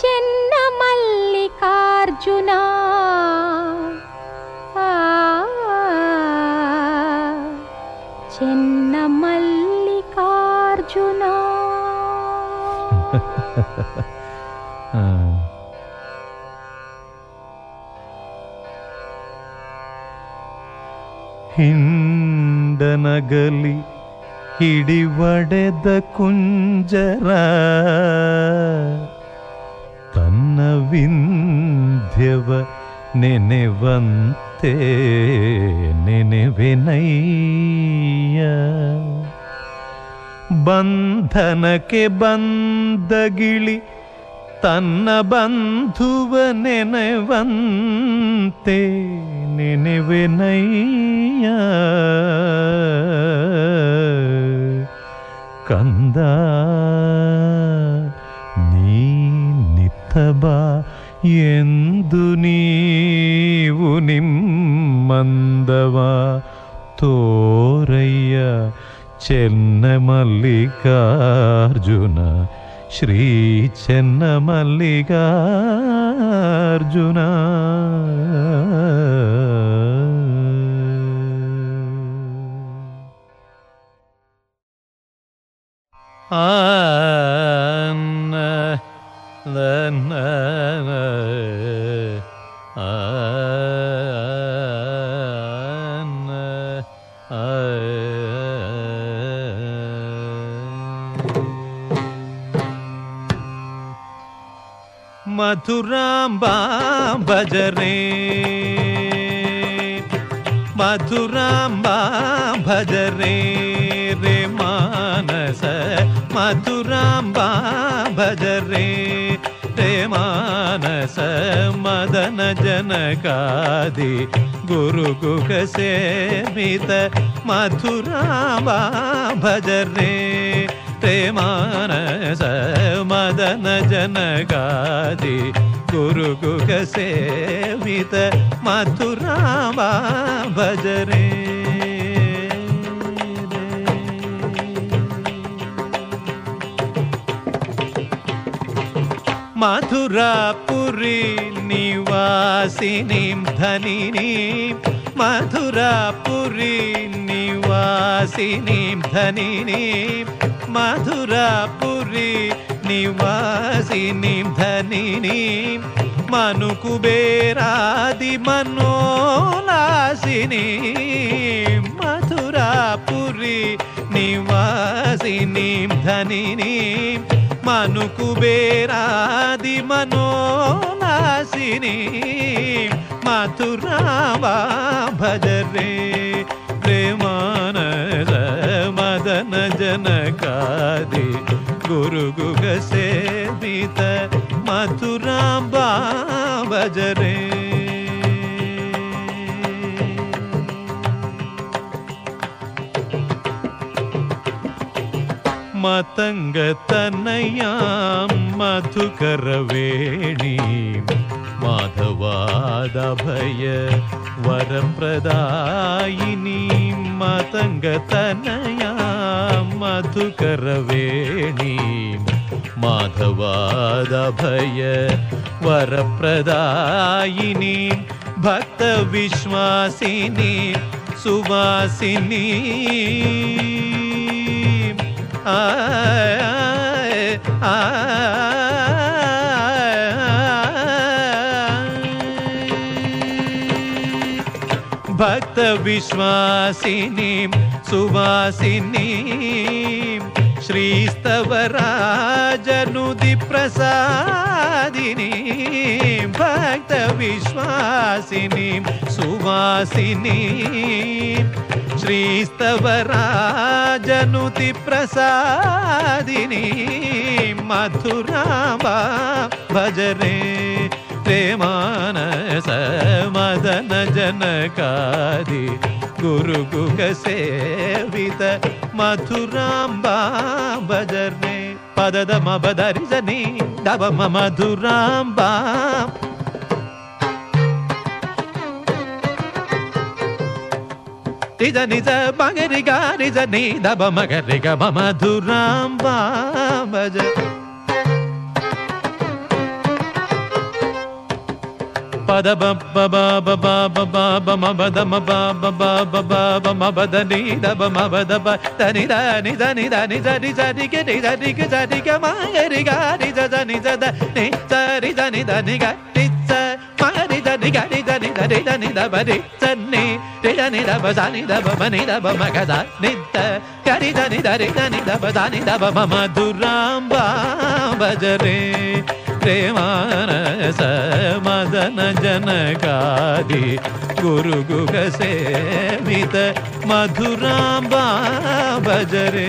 ಚೆನ್ನಮಲ್ಲಿಕಾರ್ಜುನ. ಹಿಂಡನಗಲಿ ಹಿಡಿವಡೆದ ಕುಂಜರ ತನ್ನ ವಿಂಧ್ಯವ ನೆನೆವಂತೆ ನೆನೆವೆನಯ್ಯ ಬಂಧನಕ್ಕೆ ಬಂದಗಿಳಿ ತನ್ನ ಬಂಧುವ ನೆನೆವಂತೆ ನೆನೆವೆನಯ್ಯ ಕಂದ ಎಂದು ನೀವು ನಿಮ್ಮಂದವ ತೋರಯ್ಯ ಚೆನ್ನ ಮಲ್ಲಿಕಾರ್ಜುನ ಶ್ರೀ ಚೆನ್ನ ಮಲ್ಲಿಕಾರ್ಜುನ. ಆನ್ನ ನನ್ನ ಮಧುರಾಂಬಾ ಭಜನೆ ಮಧುರಾಂಬಾ ಭಜನೆ ರೇ ಮಾನಸ ಮಧುರಾಂಬಾ ಭಜನೆ ರೇ ಮಾನಸ ಮದನ ಜನಕಾದಿ ಗುರುಗುಖ ಸೇವಿತ ಮಧುರಾಂಬಾ ಭಜನೆ ರೇ ಮಾನಸ ಮದನ ಜನಕಾದಿ ಗುರುಗುಖ ಸೇವಿತ ಮಧುರಾಂಬಾ ಭಜನೆ. ಮಧುರಾಪುರಿ ನಿವಾಸಿನೀಂ ಧನಿನೀಂ ಮಧುರಾಪುರಿ ನಿವಾಸಿನೀಂ ಧನಿನೀಂ ಮಧುರಾಪುರಿ ನಿವಾಸಿನೀಂ ಧನಿನೀಂ ಮನುಕುಬೇರಾದಿ ಮನೋಲಾಸಿನೀಂ ಮಧುರಾಪುರಿ ನಿವಾಸಿನೀಂ ಧನಿನೀಂ ಮನುಕುಬೇರಾದಿ ಮನೋಲಾಸಿನಿ ಮಧುರಾಂಬಾ ಭಜನೆ ಪ್ರೇಮಾನಸ ಮದನ ಜನಕಾದಿ ಗುರುಗುಗ ಸೇವಿತ ಮಧುರಾಂಬಾ ಭಜನೆ. ಮತಂಗತನಯಾಂ ಮಧುಕರವೇಣೀಂ ಮಾಧವಾದಭಯ ವರಪ್ರದಾಯಿನೀಂ ಮತಂಗತನಯಾಂ ಮಧುಕರವೇಣೀಂ ಮಾಧವಾದಭಯ ವರಪ್ರದಾಯಿನೀಂ ಭಕ್ತವಿಶ್ವಾಸಿನೀಂ ಸುವಾಸಿನೀಂ ಆ ಆ ಭಕ್ತ ವಿಶ್ವಾಸಿನೀಂ ಸುವಾಸಿನೀಂ ಶ್ರೀಸ್ತವರಾಜನುದಿ ಪ್ರಸಾದಿನೀಂ ಭಕ್ತ ವಿಶ್ವಾಸಿನೀಂ ಸುವಾಸಿನೀಂ ಶ್ರೀಸ್ತವರಾಜನುತಿ ಪ್ರಸಾದಿನಿ ಮಧುರಾಂಬಾ ಭಜನೆ ಪ್ರೇಮಾನಸ ಮದನ ಜನಕಾದಿ ಗುರುಗುಗ ಸೇವಿತ ಮಧುರಾಂಬಾ ಭಜನೆ. ಪದದ ಮಬದರಿಸನಿ ದವಮ ಮಧುರಾಂಬಾ ನಿಜ ನಿಜ ಮಗರಿಗ ನಿಜ ನೀ ದಬ ಮಗರಿಗ ಮಧುರಾಂಬಾ ಭಜ. ಪದ ಬಬ್ಬ ಬಾಬ ಬಾಬ ಬಾಬ ಮಬದ ಮಬಾಬ ಬಾಬ ಬಾಬ ಮಬದ ನೀ ದಬ ಮಬದ ಬ ಧನಿ ದ ನಿಜ ನಿಧ ನಿಜ ನಿಜ ನಿಗೆ ನಿಜ ನಿಗ ಜನಿಗ ಮಗರಿಗ ನಿಜ ಜ ನಿಜ ದ ನಿ ಸ ರಿ ದ ನಿ ದ ನಿಗ ನಿ ಸ ಮಗರಿ ದ ನಿಗ ನಿಜ ನಿಧ ನಿಧ ನಿಧ ಬರಿ ಸನ್ನಿ ರಿಧನಿ ದಬ ಧನಿ ದಬ ಮನಿ ದಬ ಮಗದ ನಿದ್ದ ಕರಿ ಧನಿ ಧರಿ ಧನಿ ದಬ ಧನಿ ದಬ ಮಧುರಾಂಬಾ ಭಜನೆ ಪ್ರೇಮಾನಸ ಮದನ ಜನಕಾದಿ ಗುರುಗುಗ ಸೇವಿತ ಮಧುರಾಂಬಾ ಭಜನೆ.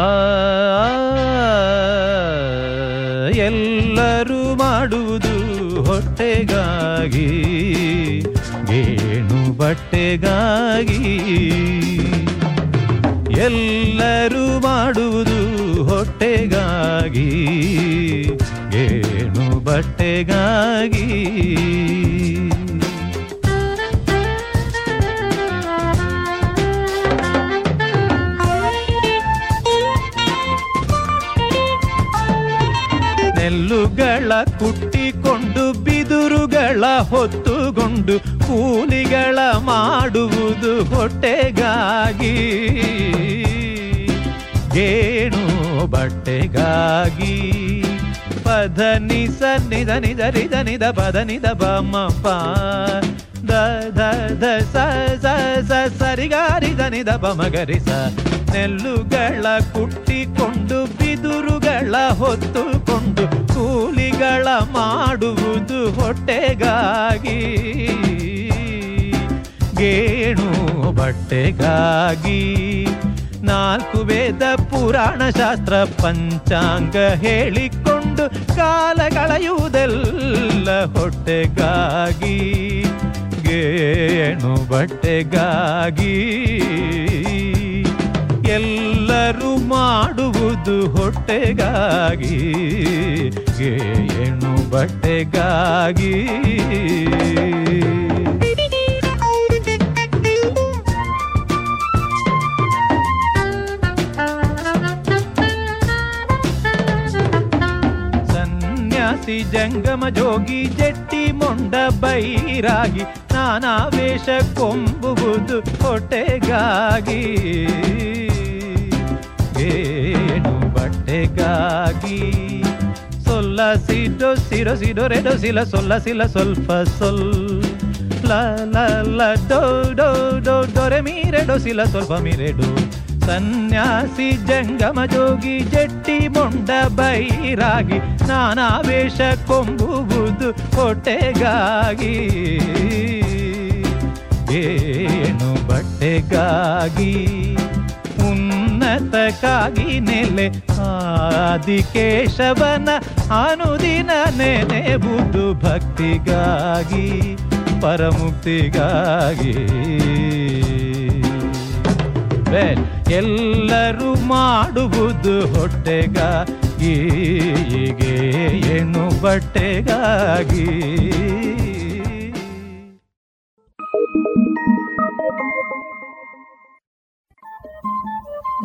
ಆ ಎಲ್ಲರೂ ಮಾಡುವುದು ಹೊಟ್ಟೆಗಾಗಿ, ಗೇಣು ಬಟ್ಟೆಗಾಗಿ. ಎಲ್ಲರೂ ಮಾಡುವುದು ಹೊಟ್ಟೆಗಾಗಿ, ಗೇಣು ಬಟ್ಟೆಗಾಗಿ. ನೆಲ್ಲುಗಳ ಕುಟ್ಟಿಕೊಂಡು, ಬಿದುರುಗಳ ಹೊತ್ತುಕೊಂಡು, ಕೂಲಿಗಳ ಮಾಡುವುದು ಹೊಟ್ಟೆಗಾಗಿ, ಗೇಣು ಬಟ್ಟೆಗಾಗಿ. ಪದ ನಿಸ ನಿದ ನಿದ ರಿದ ನಿದ ಪದ ನಿದ ಬಮ ಪ ದ ದ ಸ ಸ ಸ ಸರಿಗಾರಿದ ನಿದ ಬಮಗರಿ ಸ. ನೆಲ್ಲುಗಳ ಕುಟ್ಟಿಕೊಂಡು, ಬಿದುರುಗಳ ಹೊತ್ತುಕೊಂಡು, ಕೂಲಿಗಳ ಮಾಡುವುದು ಹೊಟ್ಟೆಗಾಗಿ, ಗೇಣು ಬಟ್ಟೆಗಾಗಿ. ನಾಲ್ಕು ವೇದ ಪುರಾಣ ಶಾಸ್ತ್ರ ಪಂಚಾಂಗ ಹೇಳಿಕೊಂಡು ಕಾಲ ಕಳೆಯುವುದೆಲ್ಲ ಹೊಟ್ಟೆಗಾಗಿ, ಗೇಣು ಬಟ್ಟೆಗಾಗಿ. ಎಲ್ಲರೂ ಮಾಡುವುದು ಹೊಟ್ಟೆಗಾಗಿ, ಗೇಣು ಬಟ್ಟೆಗಾಗಿ. ಜಂಗಮ ಜೋಗಿ ಜಟ್ಟಿ ಮೊಂಡ ಬೈರಾಗಿ, ನಾನಾ ವೇಷ ಕೊಂಬುವುದು ಹೊಟ್ಟೆಗಾಗಿ, ಗೇಣು ಬಟ್ಟೆಗಾಗಿ. ಸೊಲ್ಲ ಸಿಡೋ ಸಿರೋ ಸಿಡೋ ರೆಡೋ ಸಿಲ ಸೊಲ್ಲ ಸಿಲ ಸ್ವಲ್ಪ ಸೊಲ್ ಲ ಲ ಡೋ ಡೋ ಡೋ ಡೊರೆ ಮೀರೆಡೋ ಸಿಲ ಸ್ವಲ್ಪ ಮೀರೆಡೋ. ಸನ್ಯಾಸಿ ಜಂಗಮ ಜೋಗಿ ಜಟ್ಟಿ ಮೊಂಡ ಬೈರಾಗಿ, ನಾನಾ ವೇಷ ಕೊಂಬುವುದು ಹೊಟ್ಟೆಗಾಗಿ, ಗೇಣು ಬಟ್ಟೆಗಾಗಿ. ಉನ್ನತಕ್ಕಾಗಿ ನೆಲೆ ಆದಿಕೇಶವನ ಅನುದಿನ ನೆನೆಬುದು ಭಕ್ತಿಗಾಗಿ, ಪರಮುಕ್ತಿಗಾಗಿ. ಎಲ್ಲರೂ ಮಾಡುವುದು ಹೊಟ್ಟೆಗಾಗಿ, ಗೇಣು ಬಟ್ಟೆಗಾಗಿ.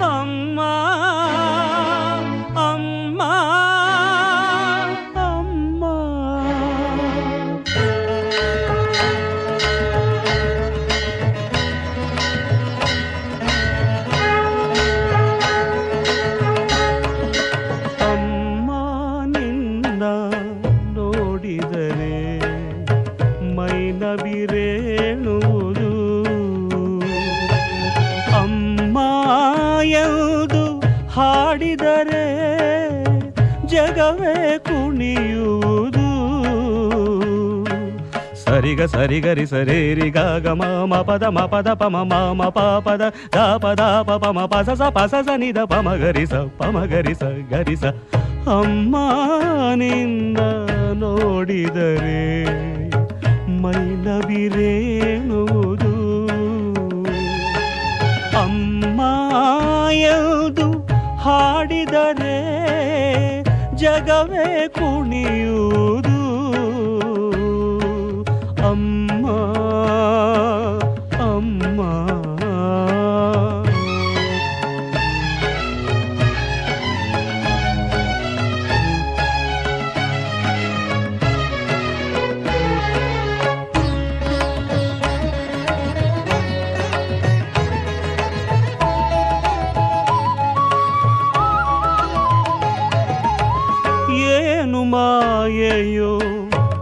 ಅಮ್ಮ ಅಮ್ಮ ಅಮ್ಮ ಅಮ್ಮ ನಿನ್ನ ನೋಡಿದರೆ ಮೈನವಿರೇಣು ಹಾಡಿದರೆ ಜಗವೇ ಕುಣಿಯುವುದು. ಸರಿಗ ಸರಿಗರಿ ಸರೇರಿ ಗಾಗ ಮಾಮ ಪದ ಮ ಪದ ಪಮ ಮಾಮ ಪಾಪದ ದಾಪ ದಾಪ ಪಮ ಪಸಸ ಪಸಸ ನಿದ ಪಮ ಗರಿಸ ಪಮ ಗರಿಸ ಗರಿಸ. ಅಮ್ಮ ನಿಂದ ನೋಡಿದರೆ ಮೈನವಿರೇಣುವುದು. ಅಮ್ಮ ಎಂದು ಹಾಡಿದರೆ ಜಗವೇ ಕುಣಿಯುವುದು. ಅಮ್ಮ ಅಮ್ಮ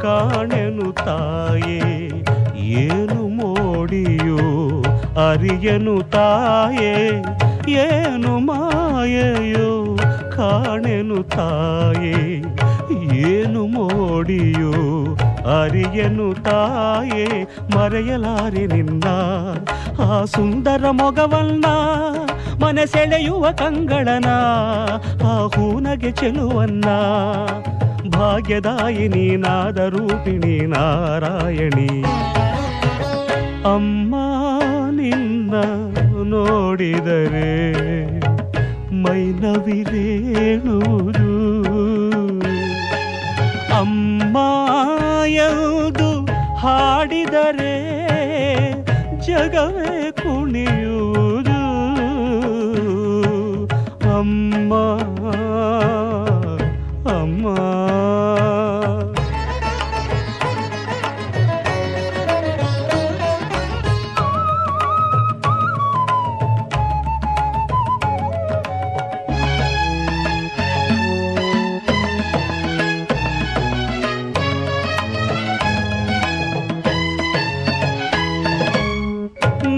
ಕಾಣೆನು ತಾಯೇ, ಏನು ಮೋಡಿಯೋ ಅರಿಯನು ತಾಯೇ, ಏನು ಮಾಯೆಯೋ ಕಾಣೆನು ತಾಯೇ, ಏನು ಮೋಡಿಯೋ ಅರಿಯನು ತಾಯೇ. ಮರೆಯಲಾರೆ ನಿನ್ನ ಆ ಸುಂದರ ಮೊಗವನ್ನ, ಮನಸೆಳೆಯುವ ಕಂಗಳನ, ಆ ಹೂನಗೆ ಚೆಲುವನ್ನ. ಭಾಗ್ಯದಾಯಿನಿ ನಾದ ರೂಪಿಣಿ ನಾರಾಯಣಿ ಅಮ್ಮ, ನಿನ್ನ ನೋಡಿದರೆ ಮೈನವಿರೇಳುವುದು. ಅಮ್ಮ ಎಂದು ಹಾಡಿದರೆ ಜಗವೇ ಕುಣಿಯುವುದು. ಅಮ್ಮ ಅಮ್ಮ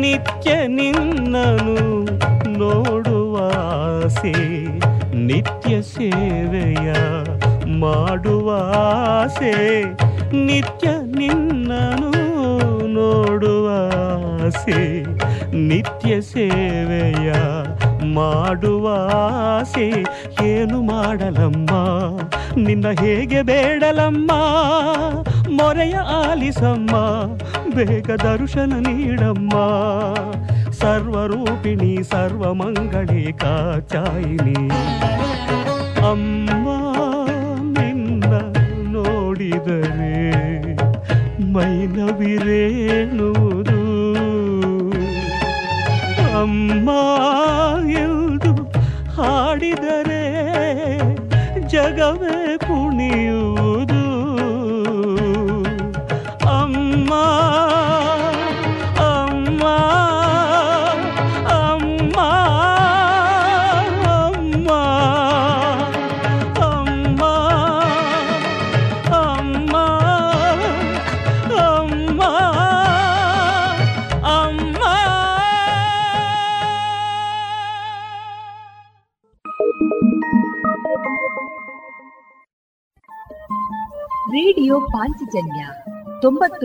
ನಿತ್ಯ ನಿನ್ನನು ನೋಡುವ ಆಸೆ, ನಿತ್ಯ ಸೇವೆಯ ಮಾಡುವ ಆಸೆ, ನಿತ್ಯ ನಿನ್ನನು ನೋಡುವ ಆಸೆ, ನಿತ್ಯ ಸೇವೆಯ ಮಾಡುವ ಆಸೆ. ಏನು ಮಾಡಲಮ್ಮ ನಿನ್ನ ಹೇಗೆ ಬೇಡಲಮ್ಮ, ಮೊರೆಯ ಆಲಿಸಮ್ಮ, ಬೇಗ ದರ್ಶನ ನೀಡಮ್ಮ. ಸರ್ವರೂಪಿಣಿ ಸರ್ವಮಂಗಳಿ ಕಾಚಾಯಿನಿ ಅಮ್ಮ, ನಿನ್ನ ನೋಡಿದರೆ ಮೈನವಿರೇಳುವುದು. ಅಮ್ಮ ಎಂದು ಹಾಡಿದರೆ ಜಗವೇ ಕುಣಿಯುವುದು. ಅಮ್ಮ ಅಮ್ಮ ಅಮ್ಮ ಅಮ್ಮ ಅಮ್ಮ ಅಮ್ಮ ಅಮ್ಮ ಅಮ್ಮ. ರೇಡಿಯೋ ಪಾಂಚಜನ್ಯ ತೊಂಬತ್ತು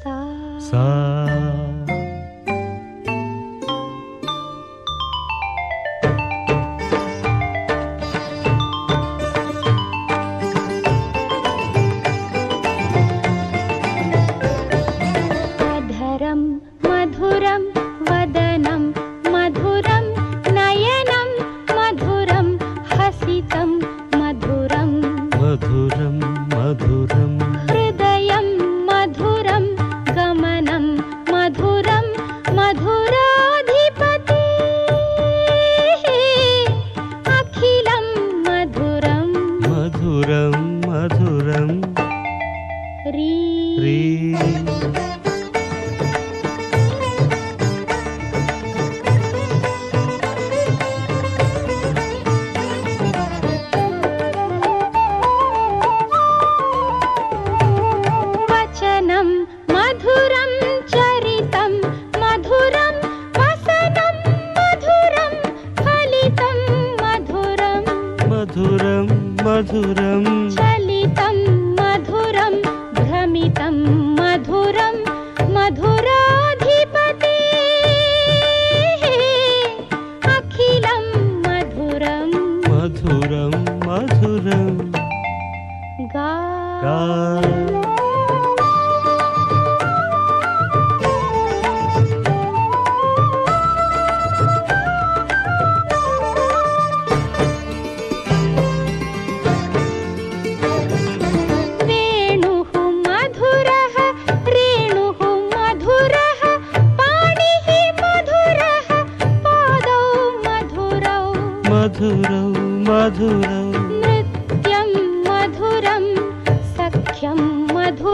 ಸಾ ಸಾ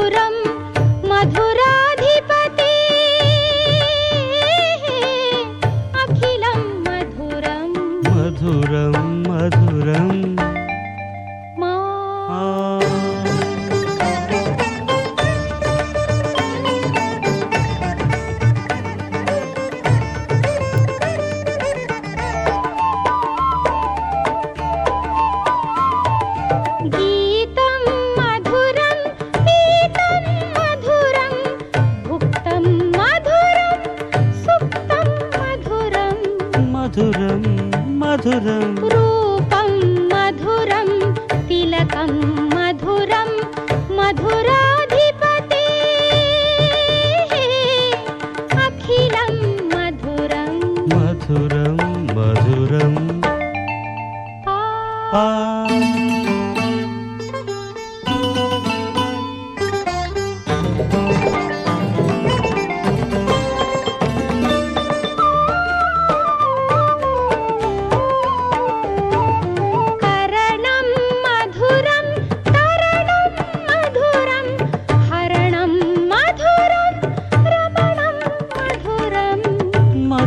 मधुरं मधुराधिपते अखिलं मधुरं मधुरं मधुरं रूपं मधुरं तिलकं मधुरं मधुराधिपते अखिलं मधुरं मधुरं मधुरं आ, आ।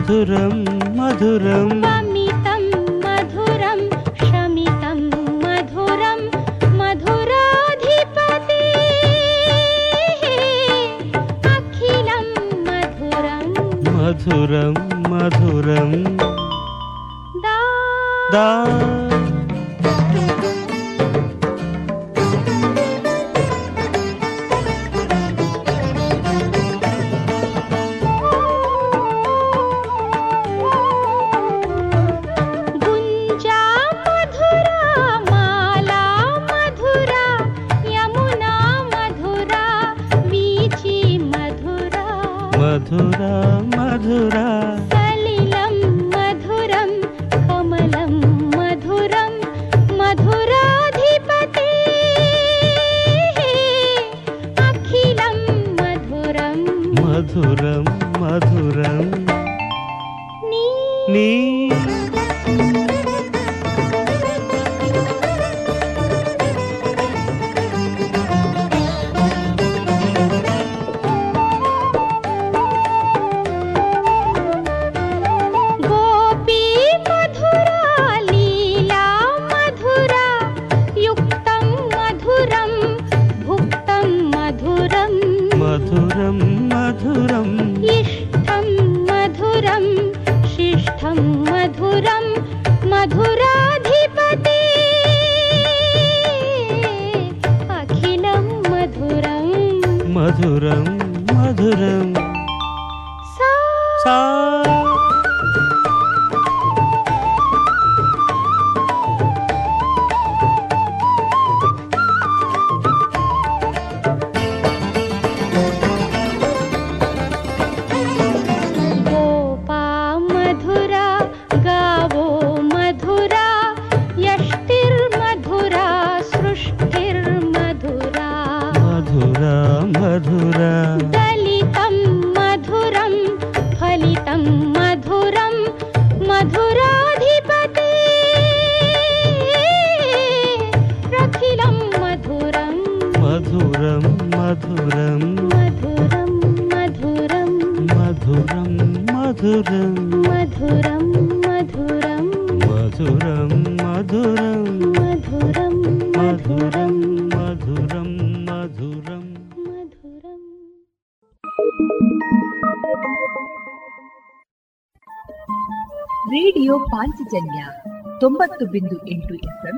मधुरं मधुरं वमितं मधुरं शमितं मधुरं मधुराधिपते अखिलं मधुरं मधुरं मधुरं दा दा मधुरा मधुरा सलिलं मधुरं कमलं मधुरं मधुराधिपते अखिलं मधुरं मधुरं मधुरं नी नी मधुरं मधुरं इष्टं मधुरं शिष्टं मधुरं मधुराधिपते अखिलं मधुरं मधुरं मधुरं सा सा मधुरा दलितं मधुरं फलितं मधुरं मधुराधिपते अखिलं मधुरं मधुरं मधुरं मधुरं मधुरं मधुरं मधुरं मधुरं मधुरं मधुरं मधुरं मधुरं मधुरं मधुरं मधुरं ರೇಡಿಯೋ ಪಾಂಚಜನ್ಯ ತೊಂಬತ್ತು ಬಿಂದು ಎಂಟು ಎಫ್ಎಂ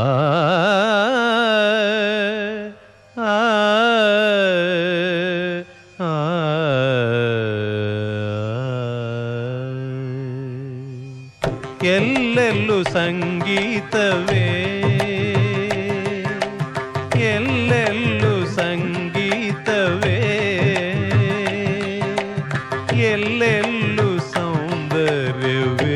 ಆ ಎಲ್ಲೆಲ್ಲೂ ಸಂಗೀತವೇ, ಎಲ್ಲೆಲ್ಲೂ ಸಂಗೀತವೇ, ಎಲ್ಲೆಲ್ಲೂ ಸೌಂದರ್ಯವೇ,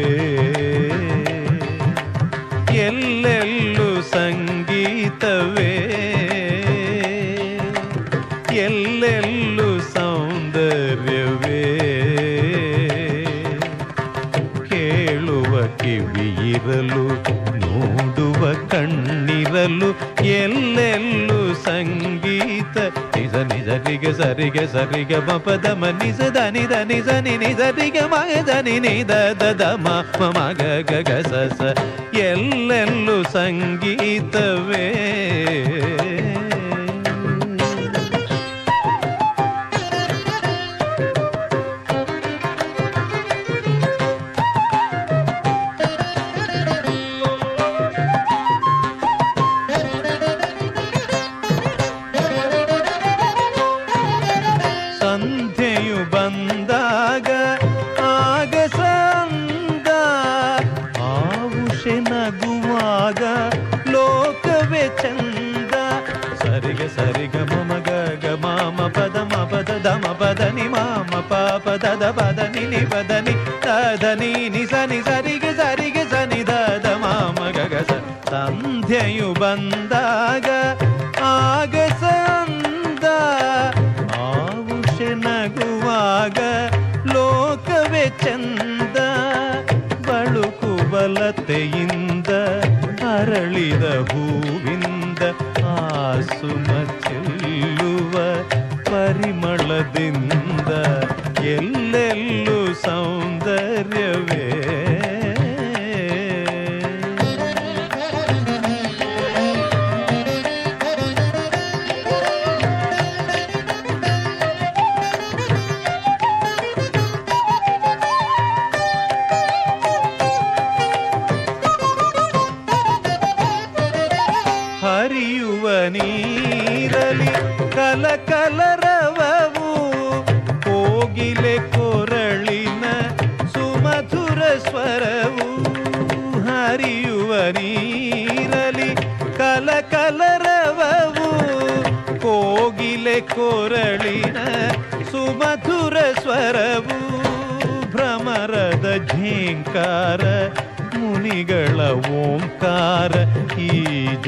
ಎಲ್ಲೆಲ್ಲೂ ಸಂಗೀತವೇ, ಎಲ್ಲೆಲ್ಲೂ ಸೌ ಕೈಯಿರಲು ನೋಡುವ ಕಣ್ಣಿರಲು ಎಲ್ಲೆಲ್ಲೂ ಸಂಗೀತ ನಿಜ ನಿಜರಿಗೆ ಸರಿಗೆ ಸರಿಗೆ ಮಪದ ಮ ನಿಜ ಧನಿ ಧನಿ ಧನಿ ನಿಜರಿಗೆ ಮಗ ಧನಿ ನಿಧ ದಮ ಮಗ ಗಗ ಸಸ ಎಲ್ಲೆಲ್ಲೂ ಸಂಗೀತವೇ. ದ ಪದ ನಿನಿ ಪದ ನಿ ದ ನಿ ನಿ ಸ ನಿ ಸರಿಗೆ ಸರಿಗೆ ಸ ನಿ ದ ದ ಮಾಮ ಗಗ ಸ ಸಂಧ್ಯೆಯು ಬಂದಾಗ ಆಗ ಸಂದ ಆವುಷ ನಗುವಾಗ ಲೋಕವೇ ಚಂದ ಬಳುಕು ಬಲತೆಯಿಂದ ಅರಳಿದ ಹೂವಿಂದ ಆಸುಮ ಚೆಲ್ಲುವ ಪರಿಮಳದಿಂದ ಎಲ್ಲೆಲ್ಲೂ ಸೌಂದರ್ಯವೇ. ಹರಿಯುವ ನೀರಲಿ ಕಲ ಕಲರ ಕೊರಳಿನ ಸುಮಧುರ ಸ್ವರವು ಹರಿಯುವ ನೀರಲಿ ಕಲ ಕಲರವವು ಕೋಗಿಲೆ ಕೊರಳಿನ ಸುಮಧುರ ಸ್ವರವು ಭ್ರಮರದ ಝೇಂಕಾರ ಮುನಿಗಳ ಓಂಕಾರ ಈ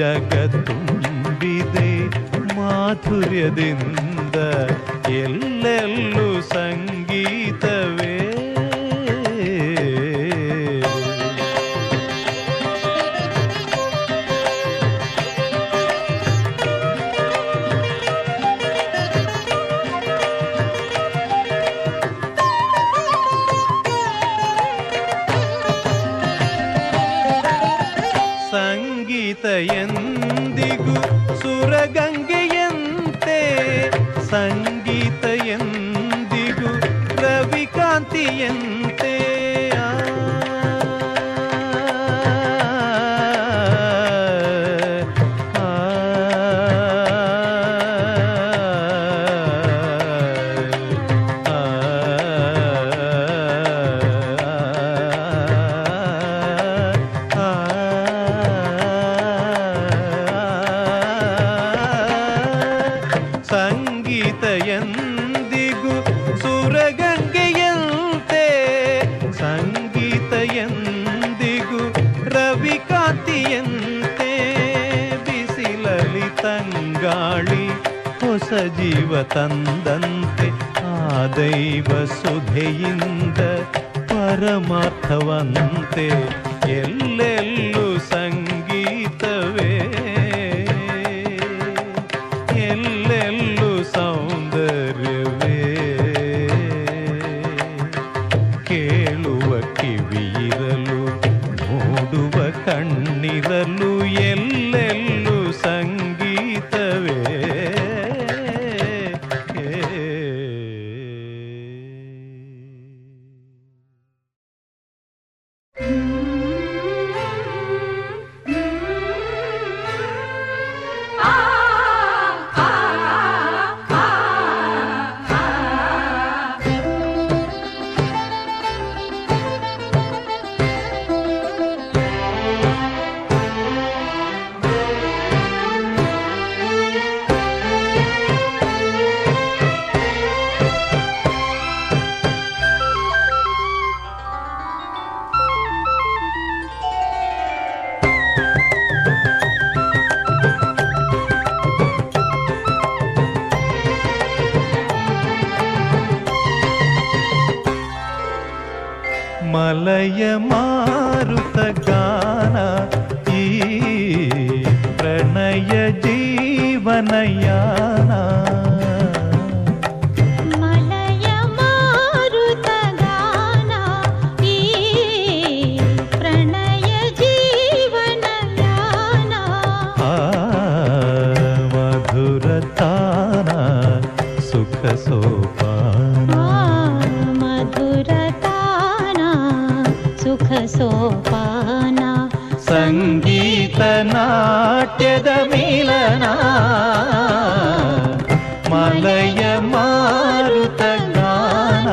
ಜಗತ್ತುಂಬಿದೆ ಮಾಧುರ್ಯದಿಂದ ಎಲ್ಲೆಲ್ಲೂ ಸಂಗೀತವೇ. ಸಂಗೀತ ಎಂದಿಗೂ ಸುರಗಂಗೆಯಂತೆ ಸಂಗೀತ ಎಂದಿಗೂ ರವಿಕಾಂತಿಯಂತೆ ಜೀವ ತಂದಂತೆ ಆ ದೈವ ಸುಧೆಯಿಂದ ಪರಮಾರ್ಥವಂತೆ ಎಲ್ಲೆಲ್ಲೂ ಸಂಗೀತವೇ ಎಲ್ಲೆಲ್ಲೂ ಸೌಂದರ್ಯವೇ. ಕೇಳುವ ಕಿವಿಯಿರಲು ನೋಡುವ ಕಣ್ಣಿರಲು ಎಲ್ಲೆಲ್ಲೂ ಸಂಗೀತವೇ. ಮಲಯ ಮಾರುತ ಗಾನ ಈ ಪ್ರಣಯ ಜೀವನಯಾನ ಸೋಪಾನ ಸಂಗೀತ ನಾಟ್ಯದ ಮಿಲನ ಮಲಯ ಮಾರುತ ಗಾನ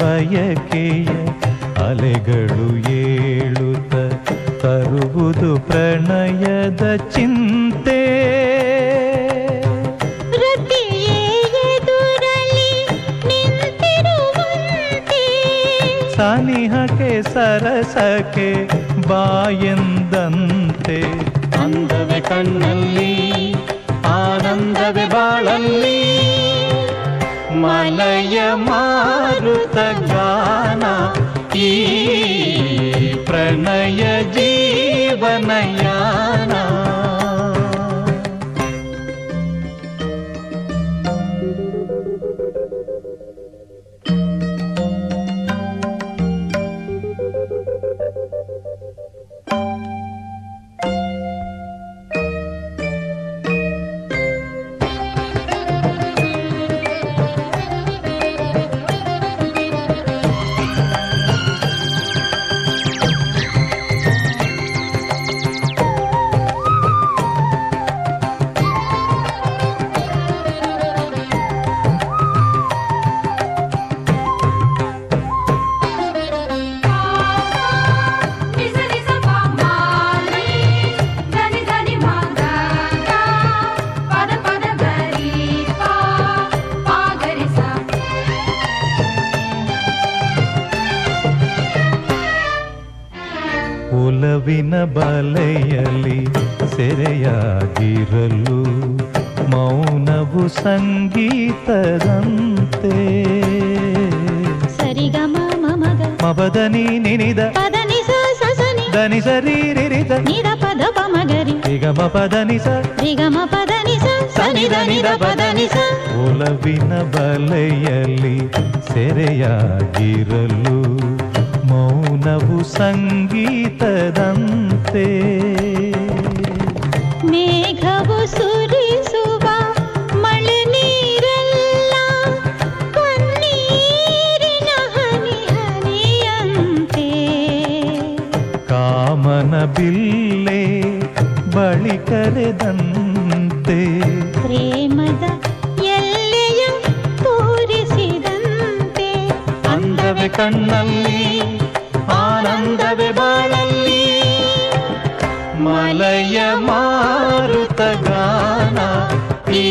ಬಯಕೆಯ ಅಲೆಗಳು ಏಳುತ್ತ ತರುವುದು ಪ್ರಣಯದ ಚಿಂತೆ ಪ್ರತಿಯೇ ಎದುರಲಿ ನಿಂತಿರುವಂತೆ ಸನಿಹಕ್ಕೆ ಸರಸಕ್ಕೆ ಬಾಯೆಂದಂತೆ ಅಂದವೆ ಕಣ್ಣಲ್ಲಿ ಆನಂದವೆ ಬಾಳಲ್ಲಿ ಮಲಯ ಮಾರುತ ಗಾನ ಈ ಪ್ರಣಯ ಜೀವನಯಾನ ವಿನ ಬಲೆಯಲ್ಲಿ ಸೆರೆಯಾಗಿರಲು ಮೌನವು ಸಂಗೀತದಂತೆ ಸರಿಗಮ ಮಮಗ ಮಬದನಿ ನಿನಿದ ಪದನಿ ಸ ಸಸನಿ ದನಿ ಸರಿ ರಿರಿದ ನಿದ ಪದ ಪಮಗರಿ ರಿಗಮ ಪದನಿ ಸ ರಿಗಮ ಪದನಿ ಸ ಸನಿ ದನಿ ದ ಪದನಿ ಸ ಒಲವಿನ ಬಲೆಯಲ್ಲಿ ಸೆರೆಯಾಗಿರಲು ಮೌನವು ಸಂಗೀತದಂತೆ ಮೇಘವು ಸುರಿಸುವ ಮಳೆ ನೀರೆಲ್ಲ ಕಣ್ಣೀರಿನ ಹನಿ ಹನಿಯಂತೆ ಕಾಮನ ಬಿಲ್ಲೆ ಬಳಿ ಕರೆದಂತೆ ಪ್ರೇಮದ ಎಲ್ಲೆಯ ತೋರಿಸಿದಂತೆ ಅಂದವೆ ಕಣ್ಣಲ್ಲಿ ಆನಂದವೇ ಬಾಳಲ್ಲಿ ಮಲಯ ಮಾರುತ ಗಾನ ಈ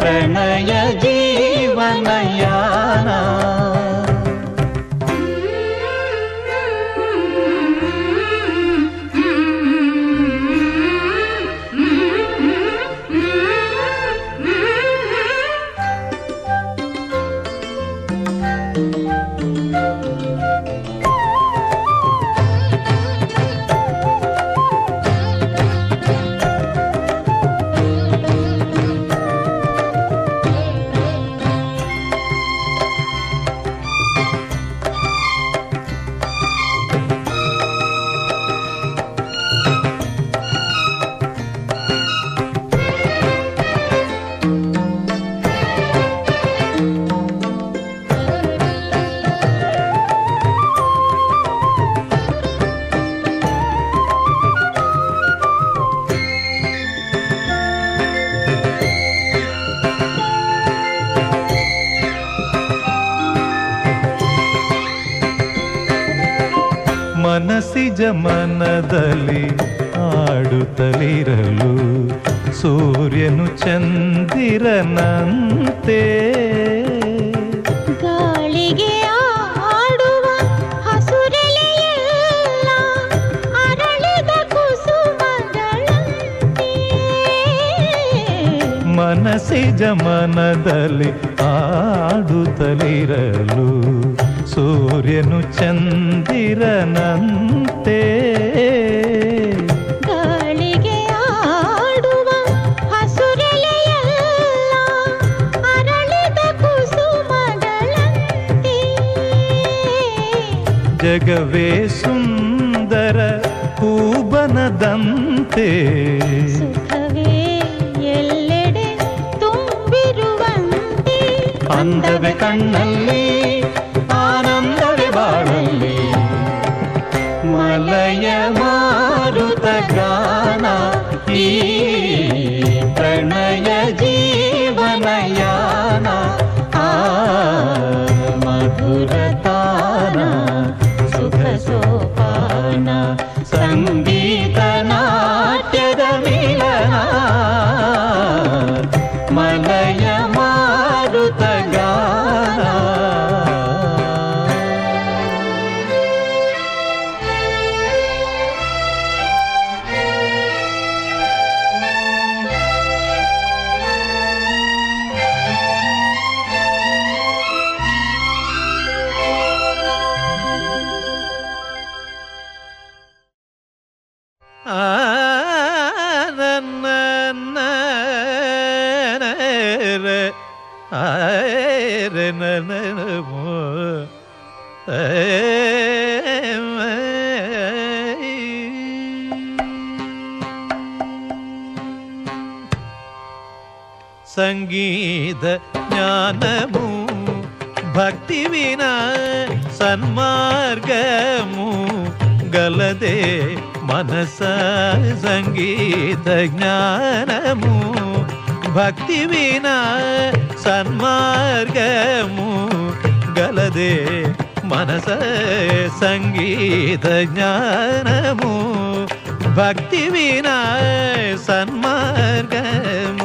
ಪ್ರಣಯ ಜೀವನಯಾನ ನಿಜ ಮನದಲ್ಲಿ ಆಡುತ್ತಲಿರಲು ಸೂರ್ಯನು ಚಂದಿರನಂತೆ ಗಾಳಿಗೆ ಆಡುವ ಹಸುರೆಲೆಯಲ್ಲ ಅರಳಿದ ಕುಸುಮಗಳಂತೆ ಮನಸಿಜ ಮನದಲ್ಲಿ ಆಡುತ್ತಲಿರಲು ಸೂರ್ಯನು ಚಂದಿರನಂತೆ ಗಾಳಿಗೆ ಆಡುವ ಹಸುರೆಲೆಯಲ್ಲ ಅರಳಿದ ಕುಸುಮಗಳಂತೆ ಜಗವೇ ಸುಂದರ ಹೂಬನದಂತೆ ಸುಖವೇ ಎಲ್ಲೆಡೆ ತುಂಬಿರುವಂತೆ ಅಂದವೇ ಕಣ್ಣಲ್ಲಿ ಮಲಯ ಮಾರುತ ಗಾನ ಈ ಪ್ರಣಯ ಜೀವನಯಾನ ಆ ಮಧುರತಾನ ಸುಖ ಸೋಪಾನ ಸಂಗೀತ ನಾಟ್ಯದ ಮಿಲನ ಮಲಯ ಮಾರುತ ಗಾನ ಸಂಗೀತ ಜ್ಞಾನಮೂ ಭಕ್ತಿ ವಿನಾ ಸನ್ಮಾರ್ಗಮೂ ಗಲದೆ ಮನಸ ಸಂಗೀತ ಜ್ಞಾನಮೂ ಭಕ್ತಿ ವಿನಾ ಸನ್ಮಾರ್ಗಮೂ ಗಲದೆ ಮನಸ ಸಂಗೀತ ಜ್ಞಾನಮೂ ಭಕ್ತಿ ವಿನಾ ಸನ್ಮಾರ್ಗಮೂ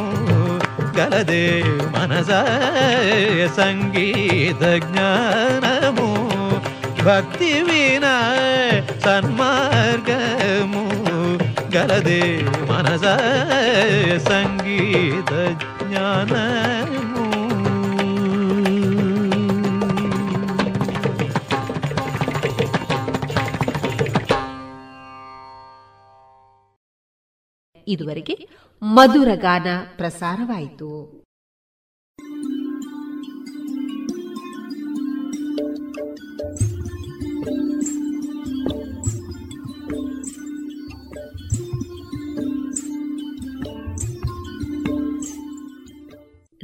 ಗಲದೆ ಮನಸ ಸಂಗೀತ ಜ್ಞಾನಮೂ ಭಕ್ತಿ ವಿನಾ ಸನ್ಮಾರ್ಗಮೂ ಗಲದೆ ಮನಸ ಸಂಗೀತ ಜ್ಞಾನಮೂ ಇದುವರೆಗೆ ಮಧುರ ಗಾನ ಪ್ರಸಾರವಾಯಿತು.